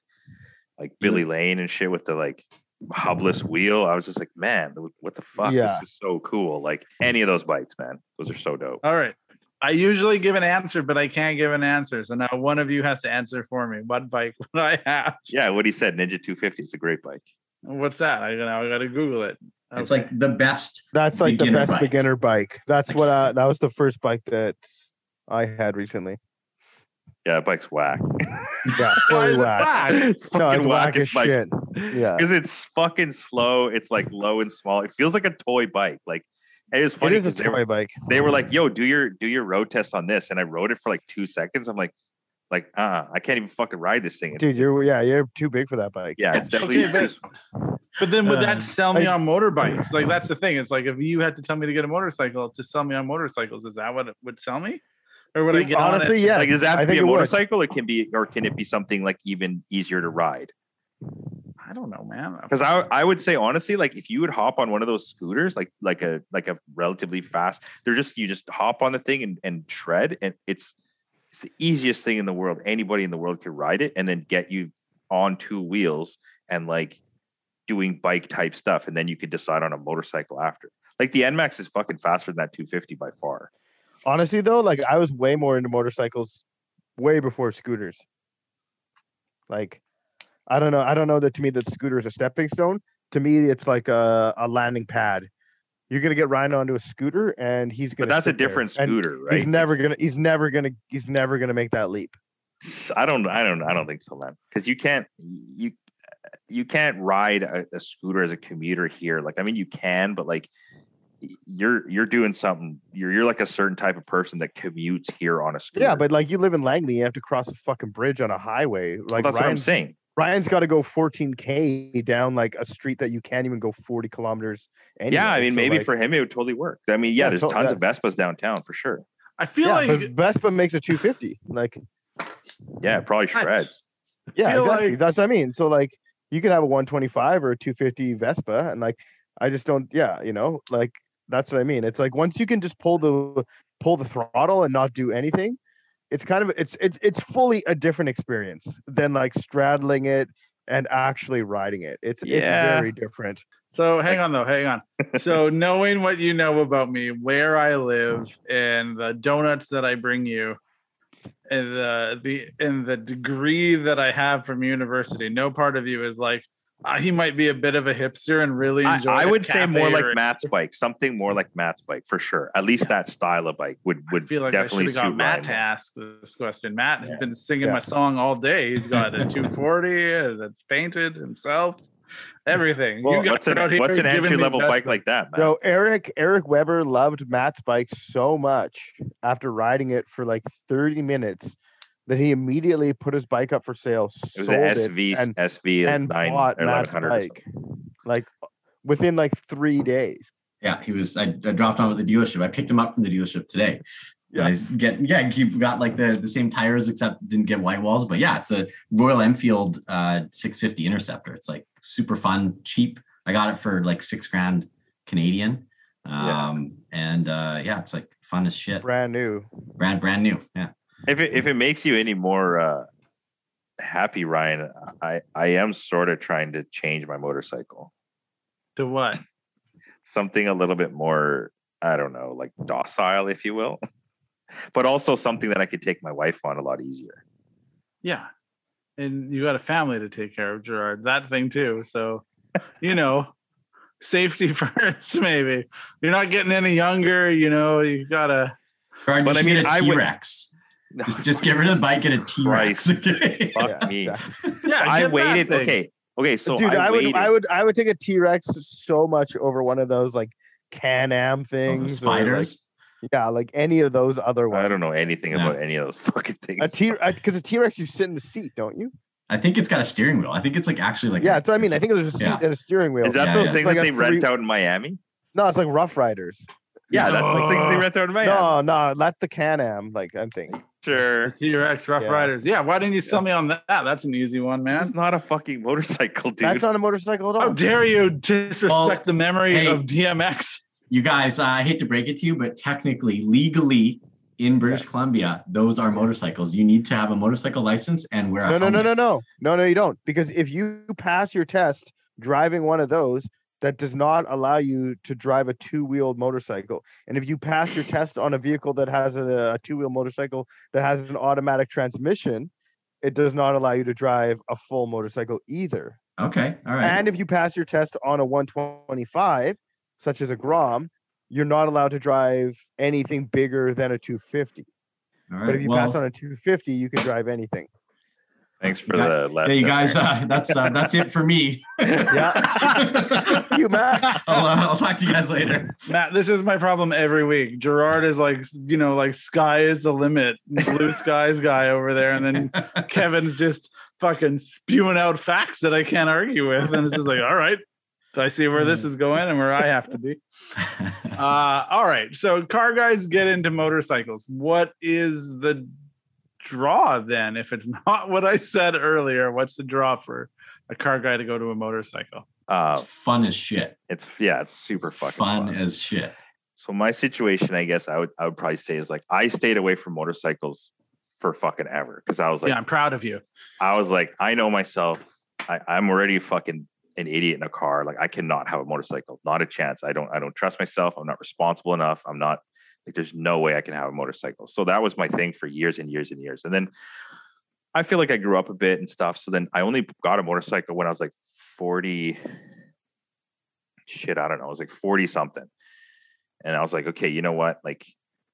Billy Lane and shit with the like hubless wheel. I was just like, man, what the fuck? Yeah. This is so cool. Like any of those bikes, man, those are so dope. All right. I usually give an answer, but I can't give an answer. So now one of you has to answer for me. What bike would I have? Yeah, what he said, Ninja 250. It's a great bike. What's that? I got to Google it. Okay. It's like the best. That's like the best beginner bike. That's what that was the first bike that I had recently. Yeah, that bike's whack. Yeah, totally whack. It's whack as shit. Yeah, because it's fucking slow. It's like low and small. It feels like a toy bike. Like it is funny. It is a toy bike. They were like, "Yo, do your road test on this," and I rode it for like 2 seconds. I'm like, I can't even fucking ride this thing. Dude, you're too big for that bike. Yeah, it's definitely. Okay, but then would that sell me on motorbikes? Like that's the thing. It's like if you had to tell me to get a motorcycle to sell me on motorcycles, is that what it would sell me? Or would I get honestly, on it? Yeah. Like, does that have to be a motorcycle? Would. It can be, or can it be something like even easier to ride? I don't know, man. Because I would say honestly, like if you would hop on one of those scooters, like a relatively fast, they're just you just hop on the thing and shred, and it's the easiest thing in the world. Anybody in the world could ride it, and then get you on two wheels and like doing bike type stuff, and then you could decide on a motorcycle after. Like the N Max is fucking faster than that 250 by far. Honestly though, like I was way more into motorcycles way before scooters. Like I don't know that to me that scooter is a stepping stone. To me, it's like a landing pad. You're gonna get Ryan onto a scooter and he's gonna. But that's a different scooter, right? He's never gonna make that leap. I don't think so, man. Because you can't ride a scooter as a commuter here. Like, I mean, you can, but like you're doing something. You're like a certain type of person that commutes here on a scooter. Yeah, but like you live in Langley, you have to cross a fucking bridge on a highway. Like that's what I'm saying. Ryan's got to go 14K down like a street that you can't even go 40 kilometers. Anyway. Yeah, I mean, so maybe like, for him, it would totally work. I mean, yeah there's tons of Vespas downtown for sure. I feel like Vespa makes a 250. Like, yeah, it probably shreds. Yeah, exactly. Like, that's what I mean. So like, you could have a 125 or a 250 Vespa, and like, I just don't. Yeah, like that's what I mean. It's like once you can just pull the throttle and not do anything. It's kind of it's fully a different experience than like straddling it and actually riding it. It's very different. So hang on. So knowing what you know about me, where I live, and the donuts that I bring you, and the degree that I have from university, no part of you is like he might be a bit of a hipster and really enjoy. I would say more like Matt's bike, something more like Matt's bike for sure. At least that style of bike would feel like definitely I should have got Matt to ask this question. Matt has been singing my song all day. He's got a 240 that's painted himself. Everything. Well, what's an entry level bike like that, Matt? So Eric Weber loved Matt's bike so much after riding it for like 30 minutes. That he immediately put his bike up for sale. It was an SV, and bought Matt's bike, like within like 3 days. Yeah, he was. I dropped on with the dealership. I picked him up from the dealership today. Yeah, he got like the same tires except didn't get white walls. But yeah, it's a Royal Enfield 650 Interceptor. It's like super fun, cheap. I got it for like $6,000 Canadian. It's like fun as shit. Brand new. Brand new. Yeah. If it makes you any more happy, Ryan, I am sort of trying to change my motorcycle. To what? Something a little bit more, I don't know, like docile, if you will. But also something that I could take my wife on a lot easier. Yeah. And you got a family to take care of, Gerard. That thing too. So, safety first, maybe. You're not getting any younger, you got to. But I mean, I T-Rex. No, just get rid of the bike and a T-Rex. Okay. Fuck me. Yeah, I waited. Okay. So dude, I would take a T-Rex so much over one of those like Can-Am things. Spiders. Or, like any of those other ones. I don't know anything about any of those fucking things. Because a T-Rex you sit in the seat, don't you? I think it's got a steering wheel. I think it's like actually like, yeah, that's what I mean. I think there's a seat and a steering wheel. Is that those things like that they rent out in Miami? No, it's like Rough Riders. Yeah, that's like things they rent out in Miami. No, that's the Can-Am, like I'm thinking. Sure. The T-Rex, Rough Riders. Yeah, why didn't you sell me on that? That's an easy one, man. It's not a fucking motorcycle, dude. That's not a motorcycle at all. How dare you disrespect the memory of DMX? You guys, I hate to break it to you, but technically, legally, in British Columbia, those are motorcycles. You need to have a motorcycle license and wear a helmet. No, you don't. Because if you pass your test driving one of those, that does not allow you to drive a two-wheeled motorcycle. And if you pass your test on a vehicle that has a two-wheel motorcycle that has an automatic transmission, it does not allow you to drive a full motorcycle either. Okay, all right. And if you pass your test on a 125, such as a Grom, you're not allowed to drive anything bigger than a 250. All right, but if you pass on a 250, you can drive anything. Thanks for the lesson. Hey, you guys, that's it for me. Yeah. You, Matt. I'll talk to you guys later. Matt, this is my problem every week. Gerard is like, sky is the limit. Blue skies guy over there. And then Kevin's just fucking spewing out facts that I can't argue with. And it's just like, all right. So I see where this is going and where I have to be. All right. So car guys get into motorcycles. What is the draw then? If it's not what I said earlier, what's the draw for a car guy to go to a motorcycle? It's fun as shit. It's super fucking fun as shit. So my situation, I guess I would probably say is like, I stayed away from motorcycles for fucking ever. Cause I was like, I'm proud of you. I was like, I know myself. I'm already fucking an idiot in a car. Like I cannot have a motorcycle, not a chance. I don't trust myself. I'm not responsible enough. I'm not, like, there's no way I can have a motorcycle. So that was my thing for years and years and years. And then I feel like I grew up a bit and stuff. So then I only got a motorcycle when I was like 40. Shit, I don't know. I was like 40 something. And I was like, okay, you know what? Like,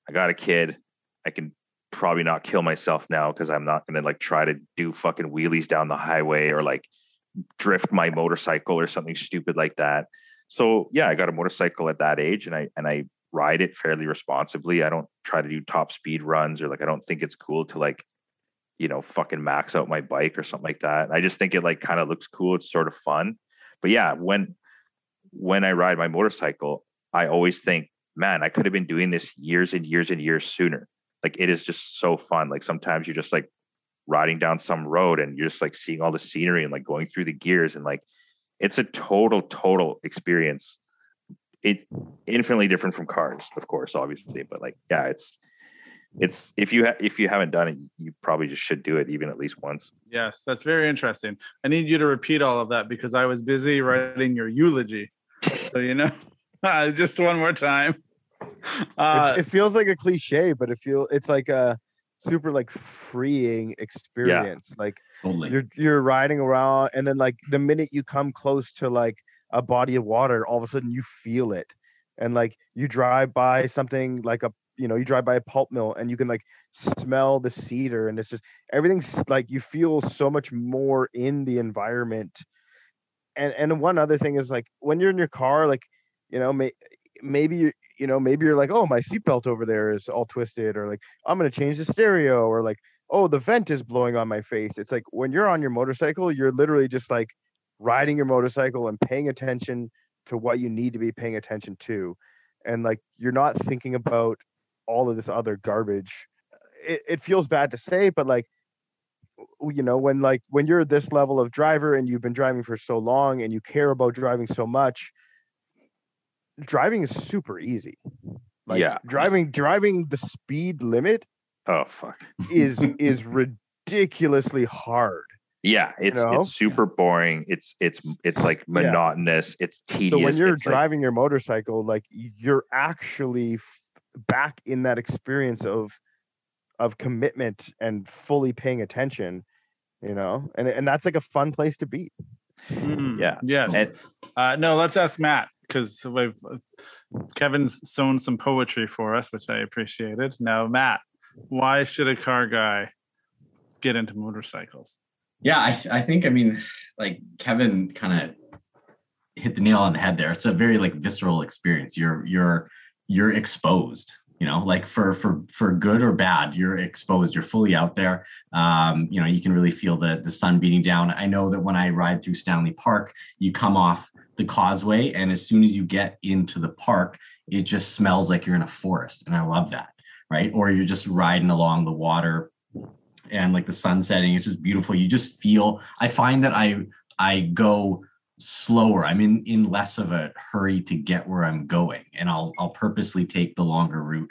I got a kid. I can probably not kill myself now because I'm not going to like try to do fucking wheelies down the highway or like drift my motorcycle or something stupid like that. So yeah, I got a motorcycle at that age and I ride it fairly responsibly. I don't try to do top speed runs or like, I don't think it's cool to like, fucking max out my bike or something like that. I just think it like kind of looks cool. It's sort of fun. But yeah, when I ride my motorcycle, I always think, man, I could have been doing this years and years and years sooner. Like it is just so fun. Like sometimes you're just like riding down some road and you're just like seeing all the scenery and like going through the gears and like, it's a total experience. It infinitely different from cars, of course, obviously, but like, yeah, it's if you haven't done it, you probably just should do it even at least once. Yes, that's very interesting. I need you to repeat all of that because I was busy writing your eulogy. So just one more time. It feels like a cliche, but it's like a super like freeing experience. Yeah. Like totally. You're riding around, and then like the minute you come close to like a body of water, all of a sudden you feel it. And like you drive by something like you drive by a pulp mill and you can like smell the cedar, and it's just everything's like you feel so much more in the environment. And one other thing is like when you're in your car, like maybe you're like, oh, my seatbelt over there is all twisted, or like I'm gonna change the stereo, or like, oh, the vent is blowing on my face. It's like when you're on your motorcycle, you're literally just like riding your motorcycle and paying attention to what you need to be paying attention to. And like, you're not thinking about all of this other garbage. It feels bad to say, but like, when you're this level of driver and you've been driving for so long and you care about driving so much, driving is super easy. Like driving the speed limit. Oh, fuck. is ridiculously hard. Yeah, it's super boring. It's like monotonous. Yeah. It's tedious. So when you're driving your motorcycle, like you're actually back in that experience of commitment and fully paying attention, and that's like a fun place to be. Mm-hmm. Yeah. Yes. And, no, let's ask Matt, because Kevin's sewn some poetry for us, which I appreciated. Now, Matt, why should a car guy get into motorcycles? Yeah, I think, like Kevin kind of hit the nail on the head there. It's a very like visceral experience. You're exposed. you know, like for good or bad, you're exposed, you're fully out there. You know, you can really feel the sun beating down. I know that when I ride through Stanley Park, you come off the causeway, and as soon as you get into the park, it just smells like you're in a forest. And I love that, right? Or you're just riding along the water and like the sun setting, it's just beautiful. You just feel, I find that I go slower. I'm in less of a hurry to get where I'm going, and I'll purposely take the longer route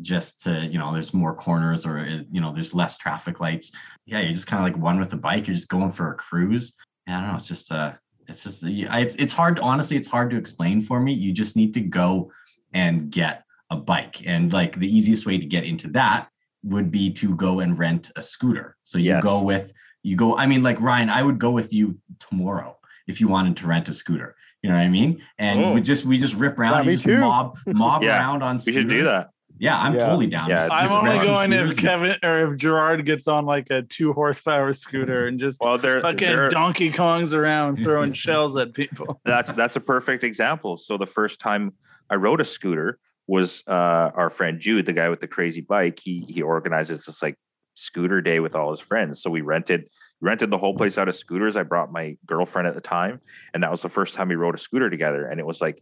just to, you know, there's more corners, or, you know, there's less traffic lights. Yeah, you're just kind of like one with the bike. You're just going for a cruise. And I don't know. It's hard. Honestly, it's hard to explain for me. You just need to go and get a bike, and like the easiest way to get into that would be to go and rent a scooter. So you go with I mean, like Ryan, I would go with you tomorrow if you wanted to rent a scooter, you know what I mean? And we just rip around, you just mob around on scooters. We should do that. Yeah, I'm totally down. Yeah, I'm only going if Kevin or if Gerard gets on like a 2-horsepower scooter and just fucking Donkey Kongs around throwing shells at people. That's a perfect example. So the first time I rode a scooter was our friend Jude, the guy with the crazy bike. He organizes this like scooter day with all his friends. So we rented the whole place out of scooters. I brought my girlfriend at the time, and that was the first time we rode a scooter together. And it was like,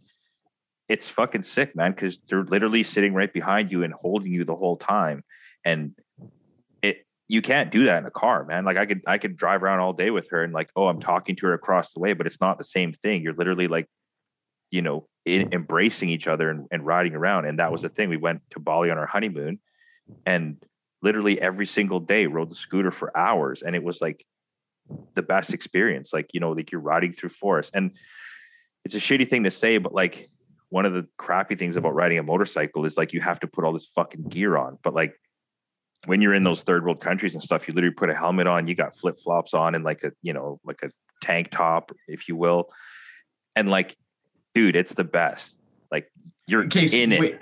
it's fucking sick, man, because they're literally sitting right behind you and holding you the whole time. And you can't do that in a car, man. Like I could drive around all day with her and like, oh, I'm talking to her across the way, but it's not the same thing. You're literally like, you know, embracing each other and riding around. And that was the thing. We went to Bali on our honeymoon, and literally every single day rode the scooter for hours. And it was like the best experience. Like, you know, like you're riding through forest, and it's a shitty thing to say, but like one of the crappy things about riding a motorcycle is like, you have to put all this fucking gear on. But like when you're in those third world countries and stuff, you literally put a helmet on, you got flip flops on, and like a, you know, like a tank top, if you will. And like, dude, it's the best. Like you're in it. Wait.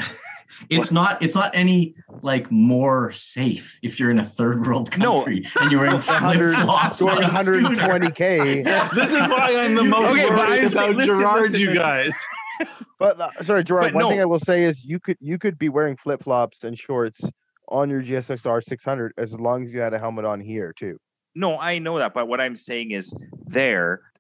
It's not any like more safe if you're in a third world country and you're in flip flops going 120k. This is why I'm the most worried about Gerard, you guys. But sorry, Gerard. But one thing I will say is you could be wearing flip flops and shorts on your GSX-R 600 as long as you had a helmet on here too. No, I know that, but what I'm saying is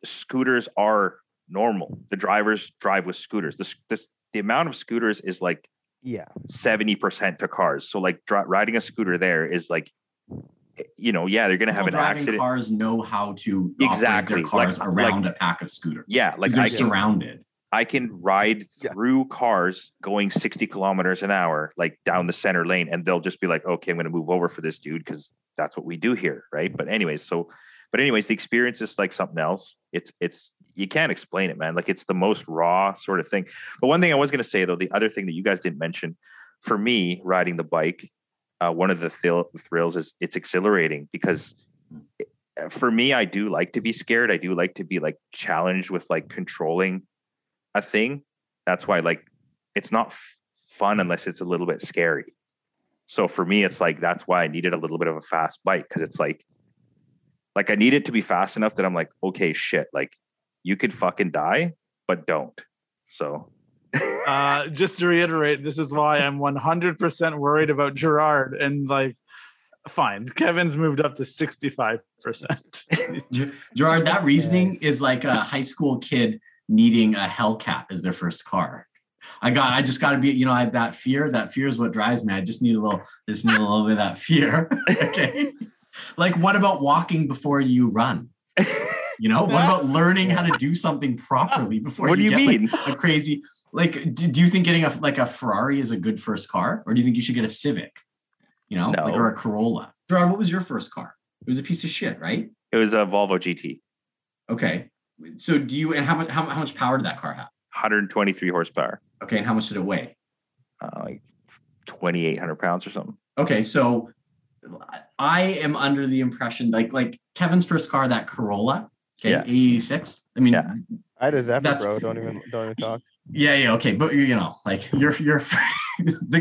scooters are normal. The drivers drive with scooters. The amount of scooters is like 70% to cars. So like riding a scooter there is like, you know, they're going to have an accident. Cars know how to operate their cars like, around a pack of scooters. Yeah. Like they're surrounded. I can ride through cars going 60 kilometers an hour, like down the center lane. And they'll just be like, okay, I'm going to move over for this dude, 'cause that's what we do here. Right. But anyways, the experience is like something else. It's you can't explain it, man. Like it's the most raw sort of thing. But one thing I was going to say, though, the other thing that you guys didn't mention, for me, riding the bike, one of the thrills is it's exhilarating, because for me, I do like to be scared. I do like to be like challenged with like controlling a thing. That's why like it's not fun unless it's a little bit scary. So for me, it's like, that's why I needed a little bit of a fast bike, because it's like I need it to be fast enough that I'm like, okay, shit, like you could fucking die, but don't. So just to reiterate, this is why I'm 100% worried about Gerard. And like, fine, Kevin's moved up to 65%. Gerard, that reasoning is like a high school kid needing a Hellcat as their first car. I just got to be, you know, I had that fear. That fear is what drives me. I just need a little bit of that fear. Okay. Like, what about walking before you run? You know, what about learning how to do something properly before you mean? Like, a crazy, like, do you think getting a Ferrari is a good first car? Or do you think you should get a Civic, you know, like, or a Corolla? Gerard, what was your first car? It was a piece of shit, right? It was a Volvo GT. Okay. So and how much power did that car have? 123 horsepower. Okay. And how much did it weigh? Like 2,800 pounds or something. Okay. So I am under the impression, like Kevin's first car, that Corolla, okay, 86. I mean, I just have bro. Don't even talk. Yeah, okay, but you know, like you're.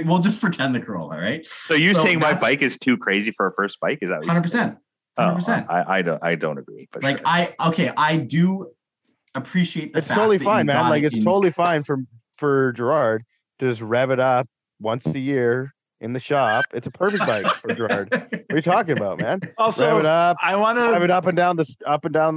We'll just pretend the Corolla, right? So you're saying my bike is too crazy for a first bike? Is that 100%? 100%. I don't agree. But like sure. I do appreciate the fact that it's totally fine, man. Like it's totally fine for Gerard to just rev it up once a year in the shop. It's a perfect bike for Gerard. What are you talking about, man? Also, drive it up. I want to drive it up and down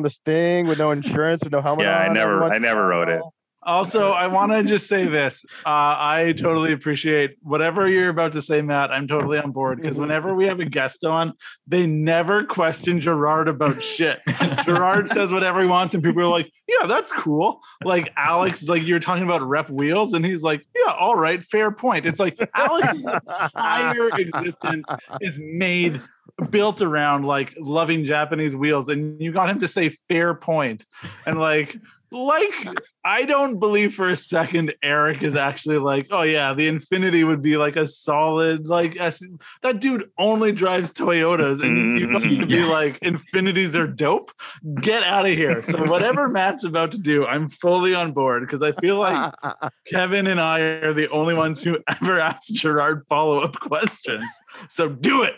the Sting with no insurance, with no helmet. Yeah, on, I never rode it. Also, I want to just say this. I totally appreciate whatever you're about to say, Matt. I'm totally on board, because whenever we have a guest on, they never question Gerard about shit. Gerard says whatever he wants, and people are like, yeah, that's cool. Like Alex, like you're talking about rep wheels, and he's like, yeah, all right, fair point. It's like Alex's entire existence is built around like loving Japanese wheels, and you got him to say fair point. And like I don't believe for a second Eric is actually like, oh yeah, the Infiniti would be like a solid, like that dude only drives Toyotas, and you fucking to be like, Infinitis are dope, get out of here. So whatever Matt's about to do, I'm fully on board, because I feel like Kevin and I are the only ones who ever ask Gerard follow-up questions, so do it.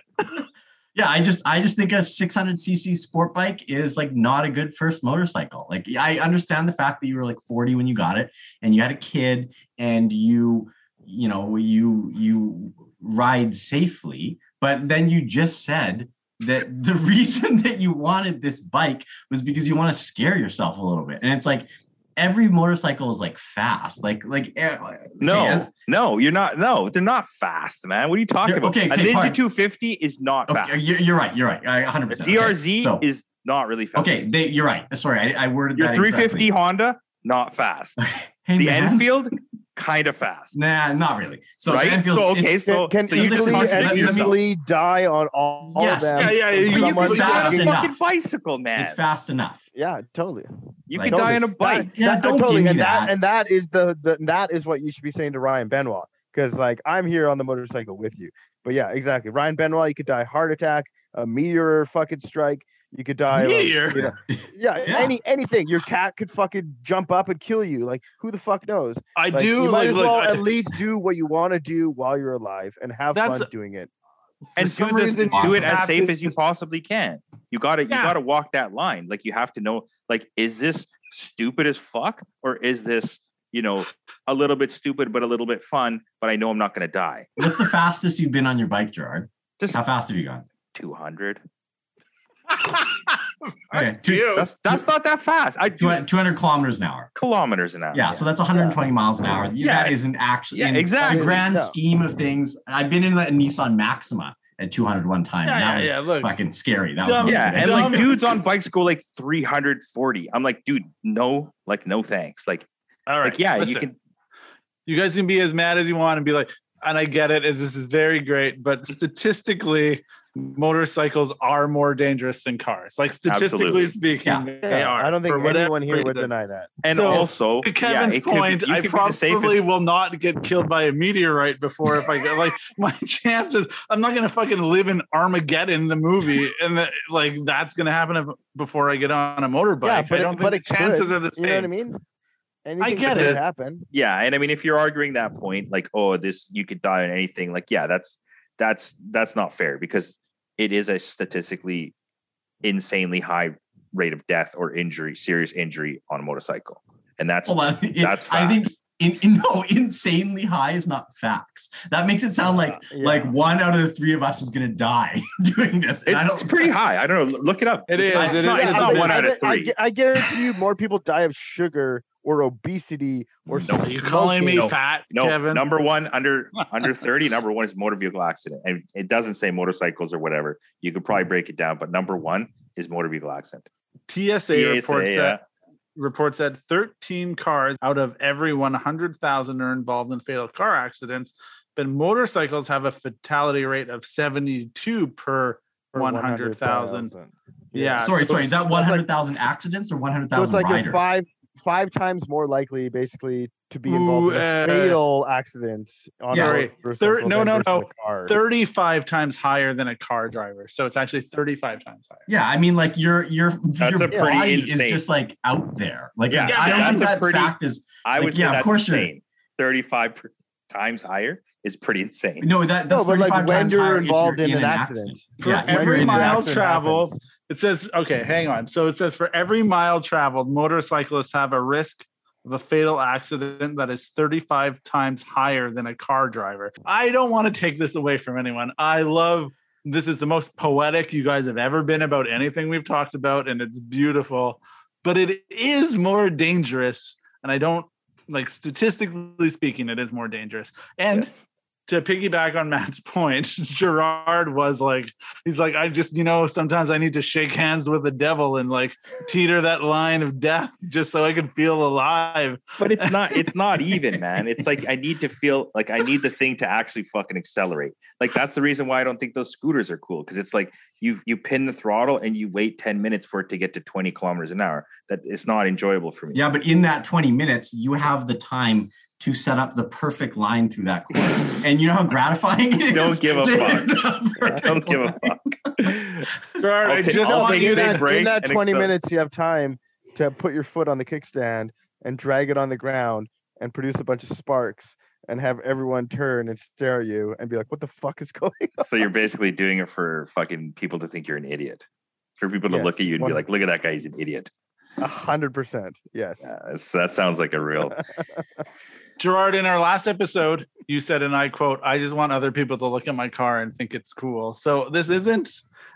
Yeah, I just think a 600cc sport bike is like not a good first motorcycle. Like I understand the fact that you were like 40 when you got it, and you had a kid, and you ride safely, but then you just said that the reason that you wanted this bike was because you want to scare yourself a little bit. And it's like, every motorcycle is like fast. No, you're not. No, they're not fast, man. What are you talking about? Okay, a Ninja parts. 250 is not fast. Okay, you're right. 100%. DRZ is not really fast. Okay, you're right. Sorry, I worded your that. Your 350 exactly. Honda, not fast. Hey, the man. Enfield, kind of fast. Nah, not really. So right? Enfield, so you easily die on all yes. of them. Yeah. It's fast enough. Fucking bicycle, man. It's fast enough. Yeah, totally. You like, could die on a bike. That is what you should be saying to Ryan Benoit, because like I'm here on the motorcycle with you. But yeah, exactly. Ryan Benoit, you could die heart attack, a meteor fucking strike. You could die. Like, you know, anything. Your cat could fucking jump up and kill you. Like, who the fuck knows? You might as well at least do what you want to do while you're alive and have fun doing it. And do it as safe as you possibly can. You gotta walk that line. Like, you have to know, like, is this stupid as fuck, or is this, you know, a little bit stupid but a little bit fun? But I know I'm not gonna die. What's the fastest you've been on your bike, Gerard? How fast have you gone? 200. Okay, that's not that fast. 200 kilometers an hour. Yeah, so that's 120 miles an hour. Yeah, that isn't actually exactly. The grand scheme of things. I've been in a Nissan Maxima at 200 one time. That was fucking scary. That dumb, was yeah, and dumb. Like dudes on bikes go like 340. I'm like, dude, no thanks. Like, all right, like, yeah, listen, you guys can be as mad as you want and be like, and I get it, and this is very great, but statistically, motorcycles are more dangerous than cars. Like, statistically speaking, they are. I don't think anyone here would deny that. And so, also, to Kevin's point, I probably will not get killed by a meteorite before if I go. Like, my chances, I'm not going to fucking live in Armageddon, the movie, and that's going to happen before I get on a motorbike. Yeah, but I don't think the chances are the same. You know what I mean? Anything I get it. Happen. Yeah, and I mean, if you're arguing that point, like, oh, this, you could die on anything. Like, yeah, that's not fair, because it is a statistically insanely high rate of death or injury, serious injury on a motorcycle. And that's facts. I think insanely high is not facts. That makes it sound like one out of the three of us is going to die doing this. It's pretty high. I don't know. Look it up. It's not one out of three. I guarantee you more people die of sugar or obesity or smoking. You're calling me fat, Kevin? Number one, under 30, number one is motor vehicle accident. And it doesn't say motorcycles or whatever. You could probably break it down, but number one is motor vehicle accident. TSA reports that 13 cars out of every 100,000 are involved in fatal car accidents, but motorcycles have a fatality rate of 72 per 100,000. Yeah. Sorry. Is that 100,000 accidents or 100,000 riders? It's like five times more likely, basically, to be involved in a fatal accident. On a car. 35 times higher than a car driver. So it's actually 35 times higher. Yeah, I mean, like your body is just like out there. Like, I don't think that fact is. I would say that's insane. 35 times higher is pretty insane. No, that's 35 times higher. When you're involved in an accident, every mile traveled. It says, okay, hang on. So it says for every mile traveled, motorcyclists have a risk of a fatal accident that is 35 times higher than a car driver. I don't want to take this away from anyone. I love, this is the most poetic you guys have ever been about anything we've talked about, and it's beautiful, but it is more dangerous. And I don't, like, statistically speaking, it is more dangerous. And yes. To piggyback on Matt's point, Gerard was like, he's like, I just, you know, sometimes I need to shake hands with the devil and like teeter that line of death just so I can feel alive. But it's not even, man. It's like, I need to feel like I need the thing to actually fucking accelerate. Like, that's the reason why I don't think those scooters are cool. Cause it's like you pin the throttle and you wait 10 minutes for it to get to 20 kilometers an hour. That it's not enjoyable for me. Yeah. But in that 20 minutes, you have the time to set up the perfect line through that corner. And you know how gratifying it is? Don't give a fuck. Don't give a fuck. Gerard, in that 20 minutes, you have time to put your foot on the kickstand and drag it on the ground and produce a bunch of sparks and have everyone turn and stare at you and be like, what the fuck is going on? So you're basically doing it for fucking people to think you're an idiot. For people to look at you and be like, look at that guy, he's an idiot. 100%. Yes. That sounds like a real... Gerard, in our last episode, you said, and I quote, I just want other people to look at my car and think it's cool. So this isn't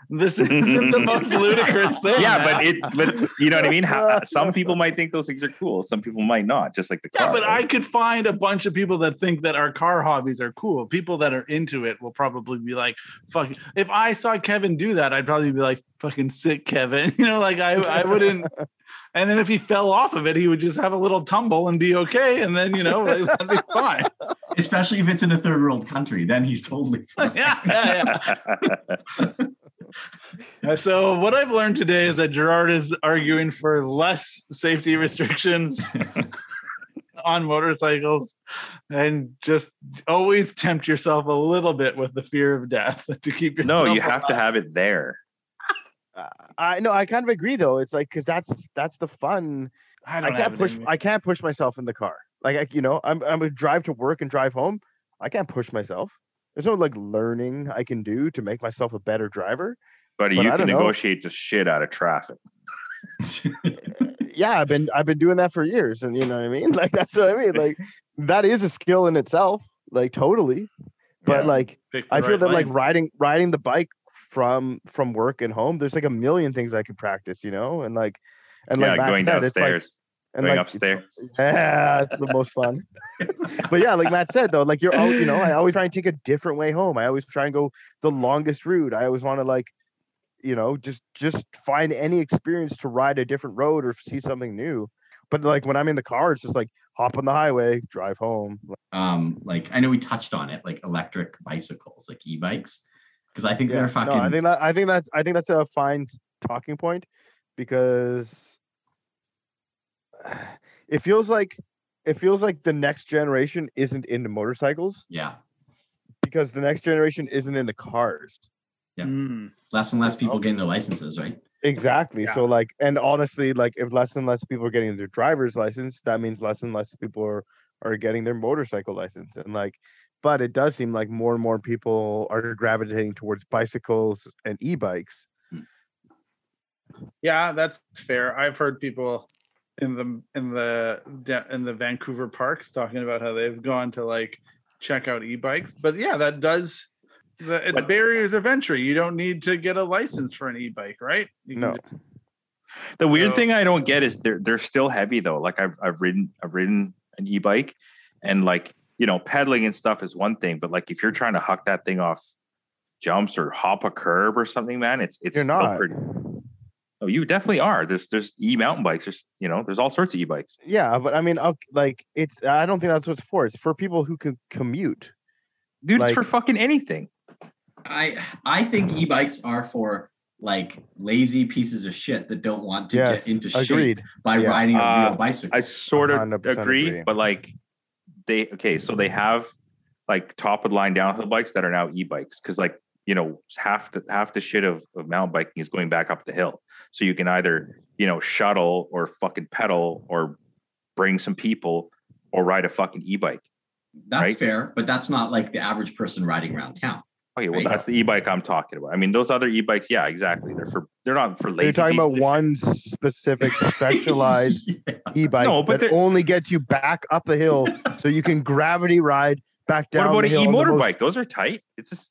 the most ludicrous thing. Yeah, but you know what I mean? Some people might think those things are cool. Some people might not, just like the car. Yeah, but right? I could find a bunch of people that think that our car hobbies are cool. People that are into it will probably be like, fuck. If I saw Kevin do that, I'd probably be like, fucking sick, Kevin. You know, like I wouldn't... And then if he fell off of it, he would just have a little tumble and be okay. And then, you know, that'd be fine. Especially if it's in a third world country, then he's totally fine. Yeah. So what I've learned today is that Gerard is arguing for less safety restrictions on motorcycles, and just always tempt yourself a little bit with the fear of death to keep yourself alive. You have to have it there. I know. I kind of agree, though. It's like, because that's the fun. I can't push myself in the car. Like, I'm gonna drive to work and drive home. I can't push myself. There's no like learning I can do to make myself a better driver. But you can negotiate the shit out of traffic. Yeah, I've been doing that for years, and you know what I mean. Like, that's what I mean. Like, that is a skill in itself. Like, totally. But I feel that riding the bike from work and home, there's like a million things I could practice, you know, and going downstairs, upstairs. Yeah, it's the most fun. But yeah, like Matt said, though, like you're always, you know, I always try and take a different way home. I always try and go the longest route. I always want to, like, you know, just find any experience to ride a different road or see something new. But like when I'm in the car, it's just like hop on the highway, drive home. Like I know we touched on it, like electric bicycles, like e-bikes. Because I think they're fucking. No, I think that's a fine talking point, because it feels like the next generation isn't into motorcycles. Yeah. Because the next generation isn't into cars. Yeah. Mm. Less and less people getting their licenses, right? Exactly. Yeah. So like, and honestly, like if less and less people are getting their driver's license, that means less and less people are getting their motorcycle license, and like. But it does seem like more and more people are gravitating towards bicycles and e-bikes. Yeah, that's fair. I've heard people in the Vancouver parks talking about how they've gone to like check out e-bikes. But yeah, that does. It's barriers of entry. You don't need to get a license for an e-bike, right? The weird thing I don't get is they're still heavy though. Like I've ridden an e-bike, and like. You know, pedaling and stuff is one thing, but like if you're trying to huck that thing off jumps or hop a curb or something, man, it's you're not. Oh, you definitely are. There's e-mountain bikes. There's there's all sorts of e-bikes. Yeah, but I mean, I don't think that's what it's for. It's for people who can commute. Dude, like, it's for fucking anything. I think e-bikes are for like lazy pieces of shit that don't want to get into shape by riding a real bicycle. I sort of agree, but like. So they have like top of the line downhill bikes that are now e-bikes, because like half the shit of mountain biking is going back up the hill. So you can either shuttle or fucking pedal or bring some people or ride a fucking e-bike. That's fair, but that's not like the average person riding around town. Okay, well, that's the e-bike I'm talking about. I mean, those other e-bikes, yeah, exactly. They're not for lazy. You're talking about one specific specialized e-bike that only gets you back up the hill so you can gravity ride back down. What about an e-motorbike? Those are tight. It's just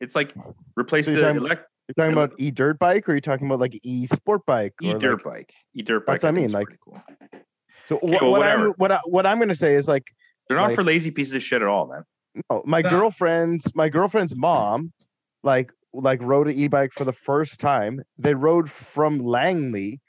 it's like replace the electric. You're talking about e-dirt bike, or you're talking about like e-sport bike? E-dirt bike. E-dirt bike. That's what I mean. Like, cool. So what I'm going to say is like, they're not for lazy pieces of shit at all, man. No, my girlfriend's mom, like rode an e-bike for the first time. They rode from Langley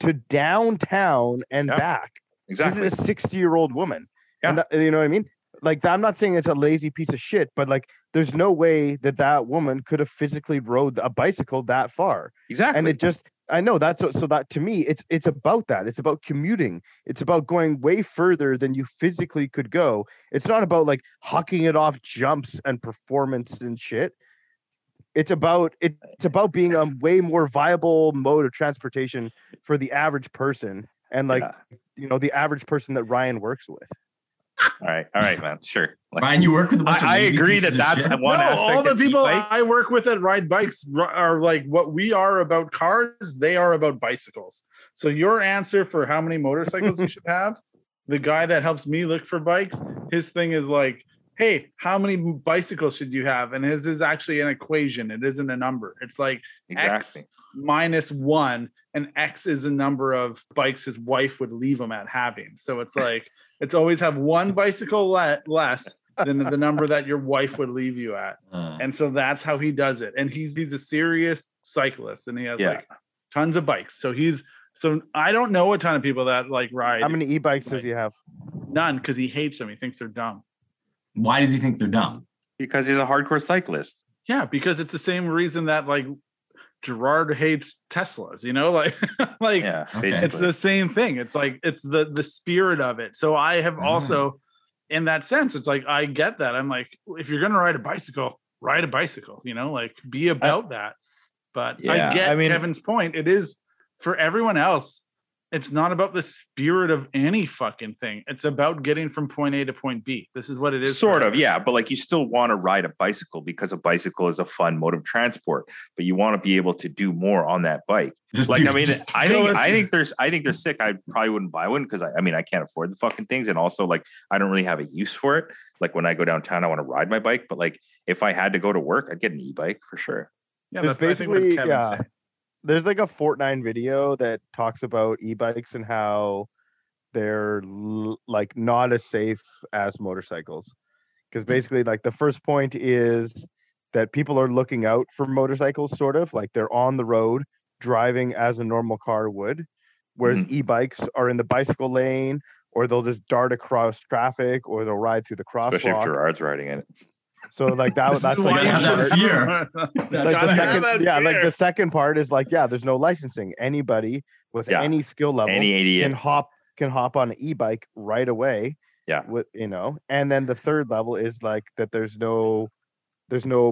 to downtown and back. Exactly. This is a 60-year-old woman. Yeah. And, you know what I mean? Like, I'm not saying it's a lazy piece of shit, but like, there's no way that woman could have physically rode a bicycle that far. Exactly. And it just, I know that's so that to me, it's about that. It's about commuting. It's about going way further than you physically could go. It's not about like hucking it off jumps and performance and shit. It's about being a way more viable mode of transportation for the average person. And like, you know, the average person that Ryan works with. All right, man. Sure. Like, Ryan, you work with a bunch of lazy pieces of shit. One aspect. All the people I work with that ride bikes are like what we are about cars. They are about bicycles. So your answer for how many motorcycles you should have, the guy that helps me look for bikes, his thing is like, hey, how many bicycles should you have? And his is actually an equation. It isn't a number. It's like X minus one, and X is the number of bikes his wife would leave him at having. So it's like, it's always have one bicycle less than the number that your wife would leave you at. And so that's how he does it. And he's a serious cyclist, and he has like tons of bikes. So I don't know a ton of people that like ride. How many e-bikes does he have? None, because he hates them. He thinks they're dumb. Why does he think they're dumb? Because he's a hardcore cyclist. Yeah, because it's the same reason that like Gerard hates Teslas, you know, it's the same thing. It's like, it's the spirit of it. So I have also, in that sense, it's like, I get that. I'm like, if you're going to ride a bicycle, you know, like be about that. But yeah, I mean, Kevin's point. It is for everyone else. It's not about the spirit of any fucking thing. It's about getting from point A to point B. This is what it is. Sort of, yeah. But like, you still want to ride a bicycle because a bicycle is a fun mode of transport. But you want to be able to do more on that bike. I think they're sick. I probably wouldn't buy one because I mean I can't afford the fucking things, and also like I don't really have a use for it. Like when I go downtown, I want to ride my bike. But like if I had to go to work, I'd get an e-bike for sure. Yeah, that's basically what Kevin said. There's like a Fortnite video that talks about e-bikes and how they're like not as safe as motorcycles. Because basically like the first point is that people are looking out for motorcycles, sort of like they're on the road driving as a normal car would. Whereas e-bikes are in the bicycle lane, or they'll just dart across traffic, or they'll ride through the crosswalk. Especially if Gerard's riding in it. So like that's like the second part is like, yeah, there's no licensing. Anybody with any skill level, any idiot can hop on an e-bike right away. Yeah. With, you know, and then the third level is like that there's no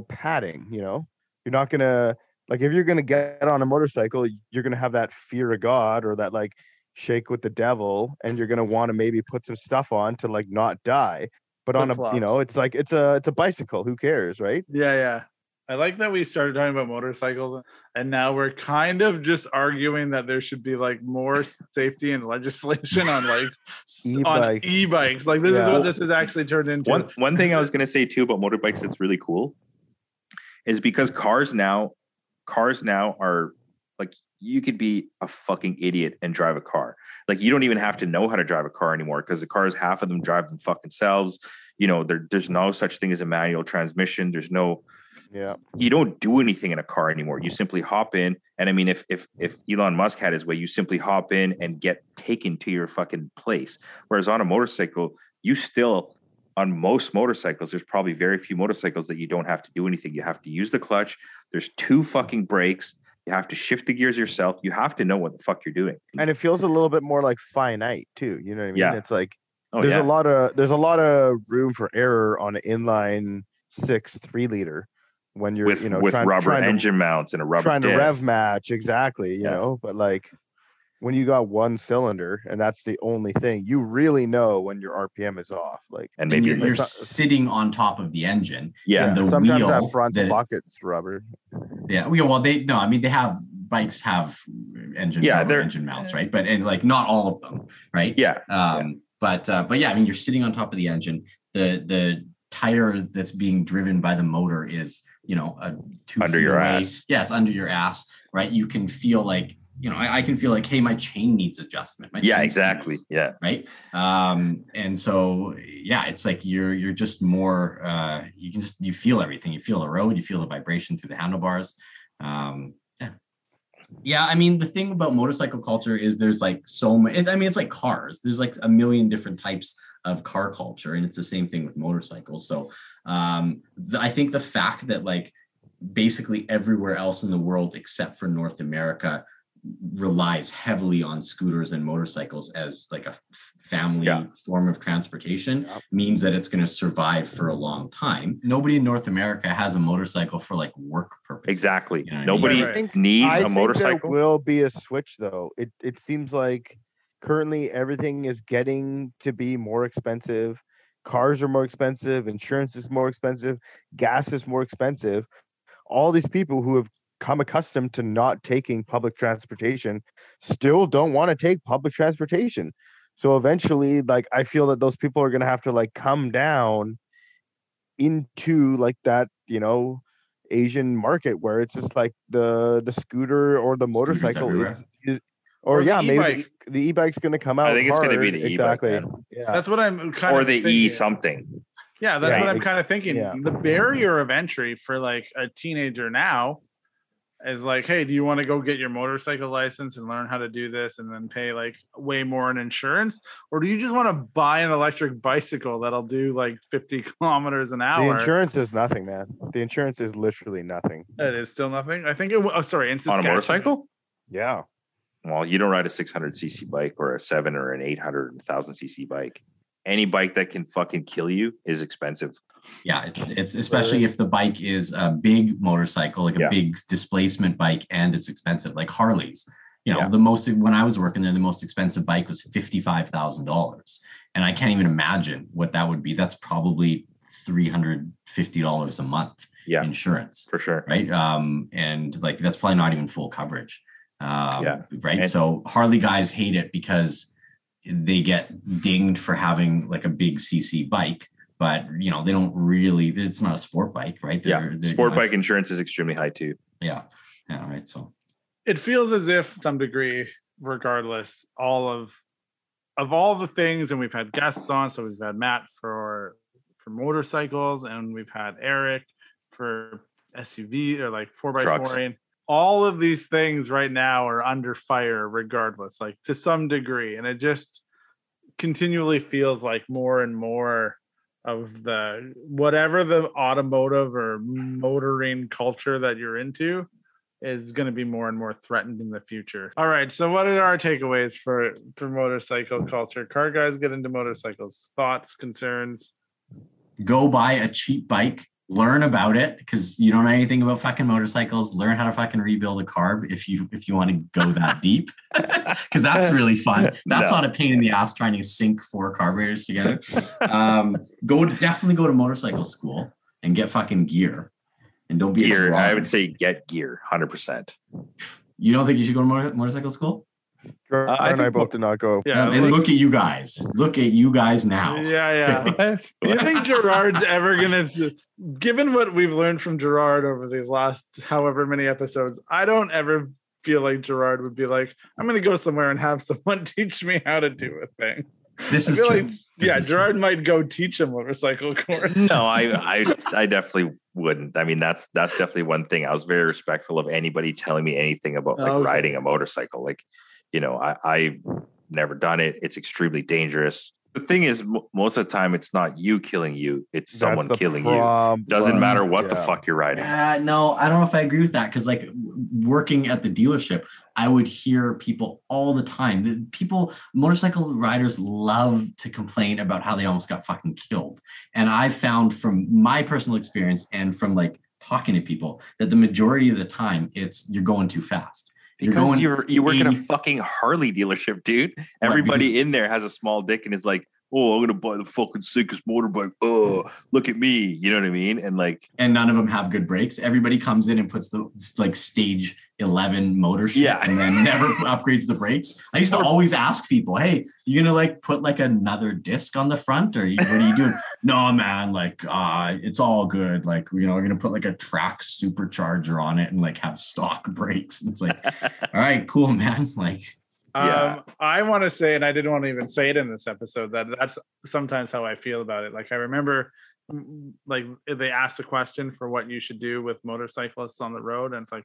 padding, you know. You're not gonna like, if you're gonna get on a motorcycle, you're gonna have that fear of God or that like shake with the devil, and you're gonna want to maybe put some stuff on to like not die. But on a, you know, it's like it's a bicycle. Who cares, right? Yeah, yeah. I like that we started talking about motorcycles, and now we're kind of just arguing that there should be like more safety and legislation on like e-bikes. On e-bikes. Like this is what this has actually turned into. One thing I was gonna say too about motorbikes that's really cool is because cars now are like, you could be a fucking idiot and drive a car. Like, you don't even have to know how to drive a car anymore, because the cars, half of them drive them fucking selves. You know, there's no such thing as a manual transmission. There's no, you don't do anything in a car anymore. You simply hop in. And I mean, if Elon Musk had his way, you simply hop in and get taken to your fucking place. Whereas on a motorcycle, you still, on most motorcycles, there's probably very few motorcycles that you don't have to do anything. You have to use the clutch. There's two fucking brakes. You have to shift the gears yourself. You have to know what the fuck you're doing. And it feels a little bit more like finite too. You know what I mean? Yeah. It's like there's a lot of room for error on an inline 6 3-liter when you're with rubber engine mounts and a rubber diff. To rev match. Exactly. You know, but like when you got one cylinder and that's the only thing, you really know when your RPM is off. Like, and maybe you're sitting on top of the engine. Yeah. The sometimes that front bucket's rubber. Yeah. Well, they have, bikes have engine, engine mounts, right? But, and like, not all of them. Right. Yeah. But yeah, I mean, you're sitting on top of the engine, the tire that's being driven by the motor is, under your ass. Yeah. It's under your ass. Right. You can feel like, I can feel like, hey, my chain needs adjustment. Yeah. Right. And so, yeah, it's like, you're just more, you feel everything. You feel the road, you feel the vibration through the handlebars. Yeah, I mean, the thing about motorcycle culture is there's like so much. I mean, it's like cars. There's like a million different types of car culture, and it's the same thing with motorcycles. So I think the fact that like basically everywhere else in the world except for North America relies heavily on scooters and motorcycles as like a family form of transportation means that it's going to survive for a long time. Nobody in North America has a motorcycle for like work purposes. Exactly. Nobody needs a motorcycle. There will be a switch though. It seems like currently everything is getting to be more expensive. Cars are more expensive. Insurance is more expensive. Gas is more expensive. All these people who have come accustomed to not taking public transportation still don't want to take public transportation. So eventually, like, I feel that those people are going to have to like come down into like that, Asian market where it's just like the scooter or the motorcycle maybe the e-bike's going to come out. I think it's going to be the e-bike. Yeah. That's what I'm kind of thinking. Or the e-something. Yeah. That's what I'm kind of thinking. Yeah. The barrier of entry for like a teenager now is like, hey, do you want to go get your motorcycle license and learn how to do this and then pay like way more in insurance? Or do you just want to buy an electric bicycle that'll do like 50 kilometers an hour? The insurance is nothing, man. The insurance is literally nothing. It is still nothing. I think in Saskatchewan. On a motorcycle? Yeah. Well, you don't ride a 600cc bike or a 7 or an 800 and 1000cc bike. Any bike that can fucking kill you is expensive. Yeah, it's especially if the bike is a big motorcycle, like a big displacement bike, and it's expensive, like Harley's. The most, when I was working there, the most expensive bike was $55,000, and I can't even imagine what that would be. That's probably $350 a month insurance for sure, right? And like that's probably not even full coverage, right? And so Harley guys hate it because they get dinged for having like a big CC bike, but they don't really, it's not a sport bike, right? Bike insurance is extremely high too. Yeah. Right. So it feels as if to some degree, regardless, all of all the things, and we've had guests on, so we've had Matt for motorcycles, and we've had Eric for SUV or like 4x4. All of these things right now are under fire regardless, like to some degree. And it just continually feels like more and more of the, whatever the automotive or motoring culture that you're into is going to be more and more threatened in the future. All right. So what are our takeaways for motorcycle culture? Car guys get into motorcycles. Thoughts, concerns? Go buy a cheap bike. Learn about it because you don't know anything about fucking motorcycles. Learn how to fucking rebuild a carb if you want to go that deep, because that's really fun. That's not a pain in the ass trying to sync four carburetors together. Go to motorcycle school and get fucking gear, and don't be gear. I would say get gear 100%. You don't think you should go to motorcycle school? I both did not go. Yeah, and look at you guys. Look at you guys now. Yeah. Do you think Gerard's ever gonna? Given what we've learned from Gerard over these last however many episodes, I don't ever feel like Gerard would be like, "I'm gonna go somewhere and have someone teach me how to do a thing." This is true. Gerard might go teach a motorcycle course. No, I definitely wouldn't. I mean, that's definitely one thing. I was very respectful of anybody telling me anything about riding a motorcycle, like. I've never done it. It's extremely dangerous. The thing is, most of the time, it's not you killing you. It's someone killing you. Doesn't matter what the fuck you're riding. No, I don't know if I agree with that. Because like working at the dealership, I would hear people all the time. Motorcycle riders love to complain about how they almost got fucking killed. And I found from my personal experience and from like talking to people that the majority of the time, it's you're going too fast. Because you work at a fucking Harley dealership, dude. Everybody in there has a small dick and is like, oh, I'm going to buy the fucking sickest motorbike. Oh, look at me. You know what I mean? And like, and none of them have good brakes. Everybody comes in and puts the like stage 11 motor shit and then never upgrades the brakes. I used to always ask people, hey, you going to like put like another disc on the front or what are you doing? No, man, like, it's all good. Like, you know, we're going to put like a track supercharger on it and like have stock brakes. And it's like, all right, cool, man. Like, yeah. I want to say, and I didn't want to even say it in this episode, that that's sometimes how I feel about it. Like I remember, like they asked a question for what you should do with motorcyclists on the road, and it's like,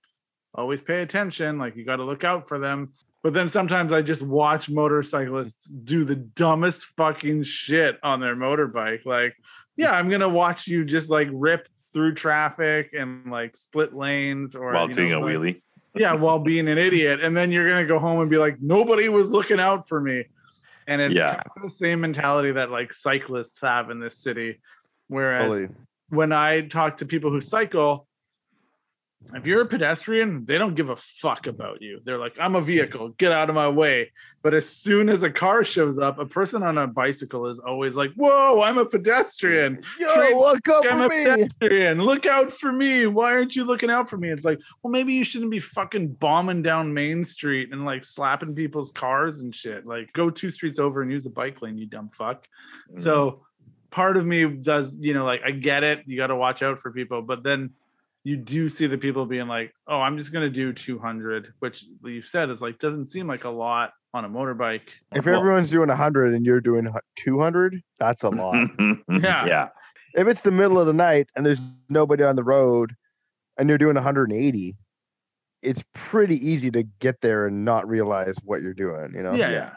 always pay attention. Like you got to look out for them. But then sometimes I just watch motorcyclists do the dumbest fucking shit on their motorbike. Like, yeah, I'm gonna watch you just like rip through traffic and like split lanes or while doing a wheelie. Yeah, while being an idiot. And then you're going to go home and be like, nobody was looking out for me. And it's kind of the same mentality that like cyclists have in this city. Whereas when I talk to people who cycle, if you're a pedestrian, they don't give a fuck about you. They're like, I'm a vehicle, get out of my way. But as soon as a car shows up, a person on a bicycle is always like, whoa, I'm a pedestrian. Yo, look up for me. Pedestrian. Look out for me. Why aren't you looking out for me? It's like, well, maybe you shouldn't be fucking bombing down Main Street and like slapping people's cars and shit. Like go 2 streets over and use the bike lane, you dumb fuck. Mm-hmm. So part of me does, you know, like I get it. You got to watch out for people. But then you do see the people being like, oh, I'm just going to do 200, which you said is like, doesn't seem like a lot on a motorbike. If everyone's doing 100 and you're doing 200, that's a lot. Yeah. If it's the middle of the night and there's nobody on the road and you're doing 180, it's pretty easy to get there and not realize what you're doing, you know? Yeah.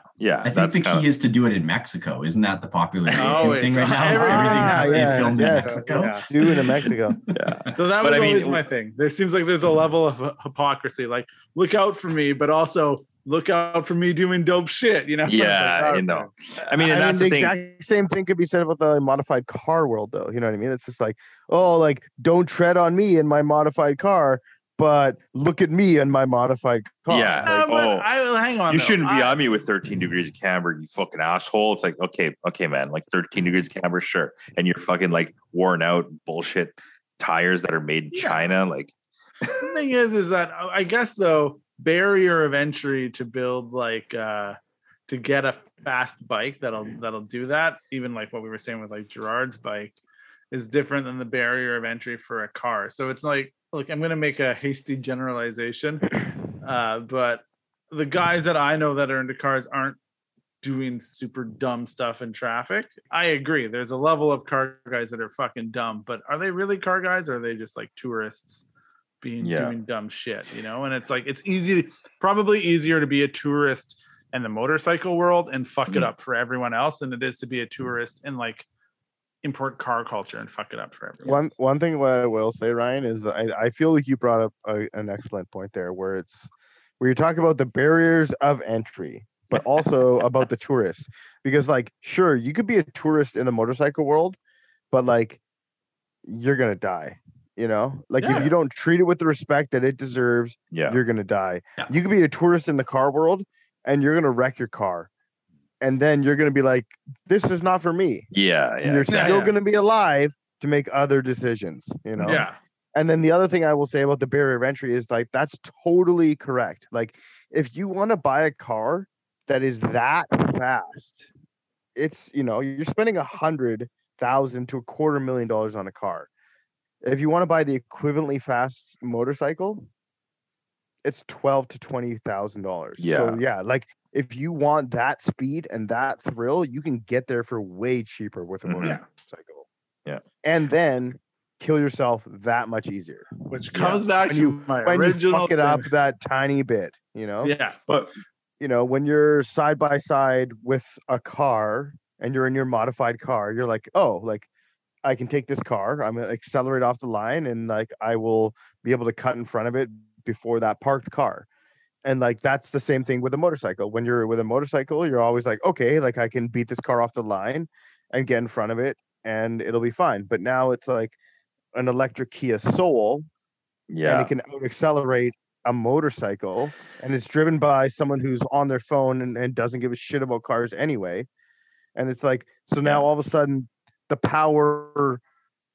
I think the key is to do it in Mexico. Isn't that the popular thing right now? Everything's filmed in Mexico. Yeah. Do it in Mexico. So that was always my thing. There seems like there's a level of hypocrisy. Like, look out for me, but also look out for me doing dope shit, you know? Yeah, you know. I mean, and that's the thing. Exact same thing could be said about the modified car world, though. You know what I mean? It's just like, oh, like, don't tread on me in my modified car. But look at me and my modified car. Yeah. Like, hang on. You shouldn't be on me with 13 degrees of camber, you fucking asshole. It's like, okay, man. Like 13 degrees of camber, sure. And you're fucking like worn out bullshit tires that are made in China. Like the thing is that I guess though, barrier of entry to build like to get a fast bike that'll do that, even like what we were saying with like Gerard's bike, is different than the barrier of entry for a car. So it's like, look, I'm going to make a hasty generalization, but the guys that I know that are into cars aren't doing super dumb stuff in traffic. I agree. There's a level of car guys that are fucking dumb, but are they really car guys or are they just like tourists doing dumb shit, you know? And it's like, it's probably easier to be a tourist in the motorcycle world and fuck it up for everyone else than it is to be a tourist in like import car culture and fuck it up for everyone. One thing I will say, Ryan, is that I feel like you brought up an excellent point there, where you talk about the barriers of entry, but also about the tourists. Because like, sure, you could be a tourist in the motorcycle world, but like, you're gonna die. You know, like if you don't treat it with the respect that it deserves, you're gonna die. Yeah. You could be a tourist in the car world, and you're gonna wreck your car. And then you're going to be like, this is not for me. Yeah. And you're still going to be alive to make other decisions, you know? Yeah. And then the other thing I will say about the barrier of entry is like, that's totally correct. Like if you want to buy a car that is that fast, it's, you know, you're spending $100,000 to $250,000 on a car. If you want to buy the equivalently fast motorcycle, it's $12,000 to $20,000. Yeah. So yeah, like, if you want that speed and that thrill, you can get there for way cheaper with a motorcycle. Yeah. And then kill yourself that much easier. Which comes back to my original. When you fuck it up that tiny bit, you know? Yeah. But, you know, when you're side by side with a car and you're in your modified car, you're like, oh, like I can take this car. I'm going to accelerate off the line and like I will be able to cut in front of it before that parked car. And like, that's the same thing with a motorcycle. When you're with a motorcycle, you're always like, okay, like I can beat this car off the line and get in front of it and it'll be fine. But now it's like an electric Kia Soul and it can out accelerate a motorcycle, and it's driven by someone who's on their phone and doesn't give a shit about cars anyway. And it's like, so now all of a sudden the power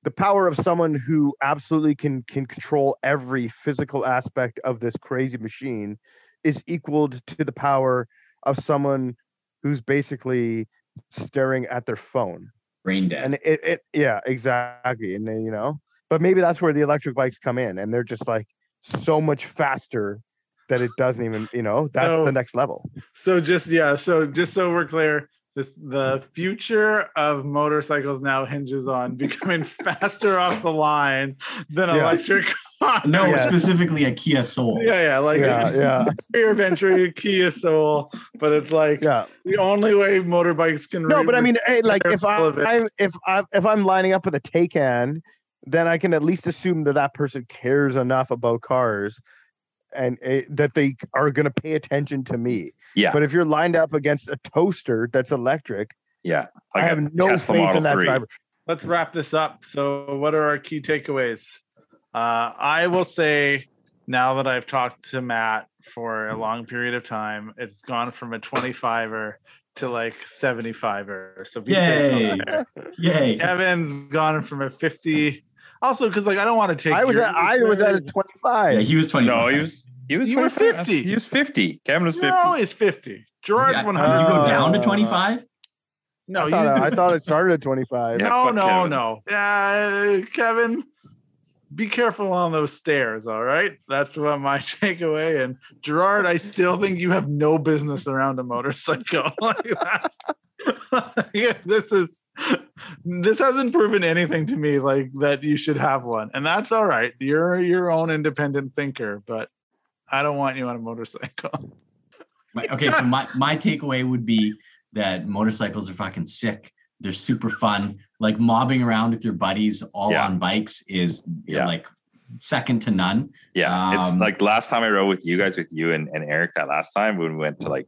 of someone who absolutely can control every physical aspect of this crazy machine is equaled to the power of someone who's basically staring at their phone. Brain dead. And it yeah, exactly. And then, you know, but maybe that's where the electric bikes come in, and they're just like so much faster that it doesn't even, you know, that's the next level. So just so we're clear, the future of motorcycles now hinges on becoming faster off the line than electric cars. No, specifically a Kia Soul. Rear Venturi, Kia Soul, but it's like the only way motorbikes can. No, but I mean, hey, like if I'm lining up with a Taycan, then I can at least assume that person cares enough about cars and that they are going to pay attention to me. Yeah. But if you're lined up against a toaster that's electric, I have no faith in that driver. Let's wrap this up. So what are our key takeaways? I will say, now that I've talked to Matt for a long period of time, it's gone from a 25er to like 75er. So yay. Kevin's gone from a 50. Also, because like I don't want to take. I was at a 25. Yeah, he was 25. No, he was. You were 50. He was 50. Kevin was 50. No, he's 50. Gerard's 100. Did you go down to 25? No, I thought it started at 25. Yeah, no. Yeah, Kevin, be careful on those stairs. All right, that's what my takeaway. And Gerard, I still think you have no business around a motorcycle. Like that's. This hasn't proven anything to me, like that you should have one, and that's all right. You're your own independent thinker, but I don't want you on a motorcycle. Okay, so my takeaway would be that motorcycles are fucking sick. They're super fun. Like mobbing around with your buddies all on bikes is like second to none. Yeah, it's like last time I rode with you and Eric that last time when we went to like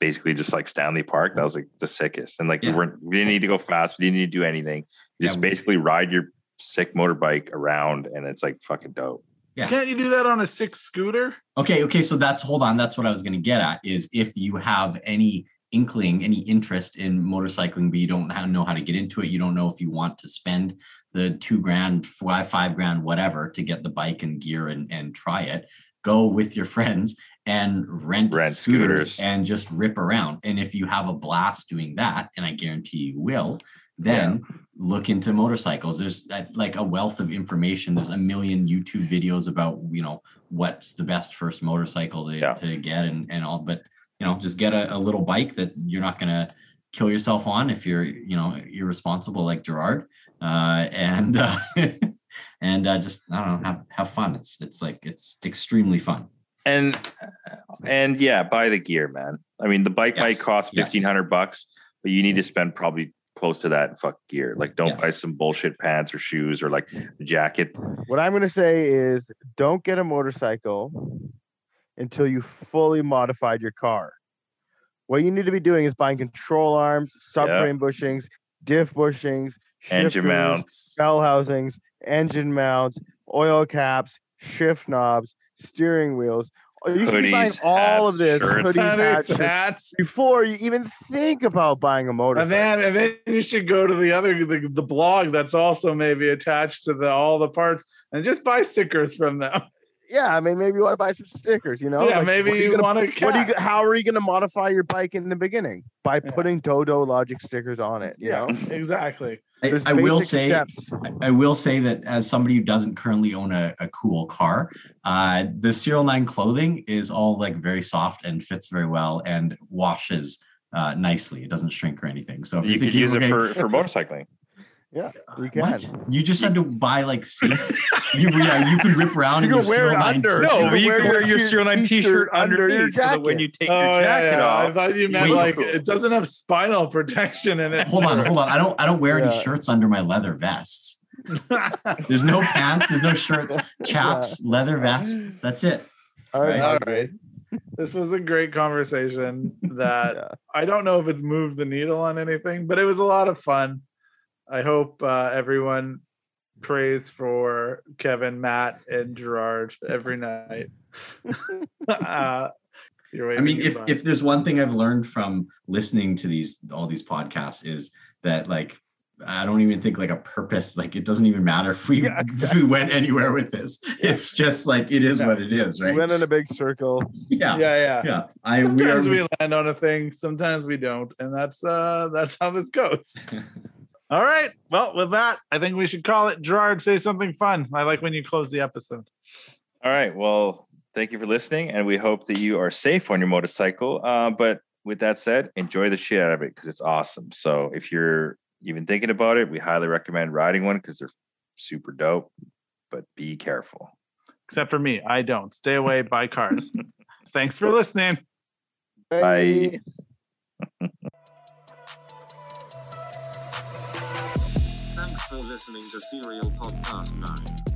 basically just like Stanley Park. That was like the sickest. And like we didn't need to go fast. We didn't need to do anything. You just basically ride your sick motorbike around, and it's like fucking dope. Yeah. Can't you do that on a sick scooter? Okay. So that's what I was going to get at, is if you have any inkling, any interest in motorcycling, but you don't know how to get into it. You don't know if you want to spend the $2,000, $5,000, whatever, to get the bike and gear and try it. Go with your friends and rent scooters and just rip around. And if you have a blast doing that, and I guarantee you will, then look into motorcycles. There's like a wealth of information. There's a million YouTube videos about, you know, what's the best first motorcycle to get and all, but, you know, just get a little bike that you're not going to kill yourself on if you're, you know, irresponsible like Gerard. And just, I don't know, have fun. It's extremely fun. And buy the gear, man. I mean, the bike might cost $1,500, but you need to spend probably close to that fuck gear. Like, don't buy some bullshit pants or shoes or like a jacket. What I'm going to say is, don't get a motorcycle until you fully modified your car. What you need to be doing is buying control arms, subframe bushings, diff bushings, engine mounts, bell housings, engine mounts, oil caps, shift knobs, steering wheels. You should be buying all of this, hoodies, hats, before you even think about buying a motorcycle. And then you should go to the other the blog that's also maybe attached to all the parts and just buy stickers from them. Yeah, I mean, maybe you want to buy some stickers, you know? Yeah, like, maybe you want to. How are you going to modify your bike in the beginning? By putting Dodo Logic stickers on it, you know? Exactly. I will say that as somebody who doesn't currently own a cool car, the Serial 9 clothing is all like very soft and fits very well and washes nicely. It doesn't shrink or anything. So if you could use it for motorcycling. Yeah, you can. What? You just had to buy like you can rip around. You can wear it under. No, but you can wear your Serial 9 t-shirt under your jacket. So that when you take your jacket off, I thought you meant like it doesn't have spinal protection in it. Hold on. I don't wear any shirts under my leather vests. There's no pants. There's no shirts. Chaps, leather vest. That's it. All right. This was a great conversation that I don't know if it's moved the needle on anything, but it was a lot of fun. I hope everyone prays for Kevin, Matt, and Gerard every night. I mean, if there's one thing I've learned from listening to all these podcasts is that, like, I don't even think like a purpose, like it doesn't even matter if we went anywhere with this. It's just like, it is what it is, right? We went in a big circle. Yeah. Sometimes we land on a thing, sometimes we don't. And that's how this goes. All right. Well, with that, I think we should call it. Gerard, say something fun. I like when you close the episode. All right. Well, thank you for listening. And we hope that you are safe on your motorcycle. But with that said, enjoy the shit out of it because it's awesome. So if you're even thinking about it, we highly recommend riding one because they're super dope, but be careful. Except for me, I don't. Stay away, buy cars. Thanks for listening. Bye. Thanks for listening to Serial Podcast 9.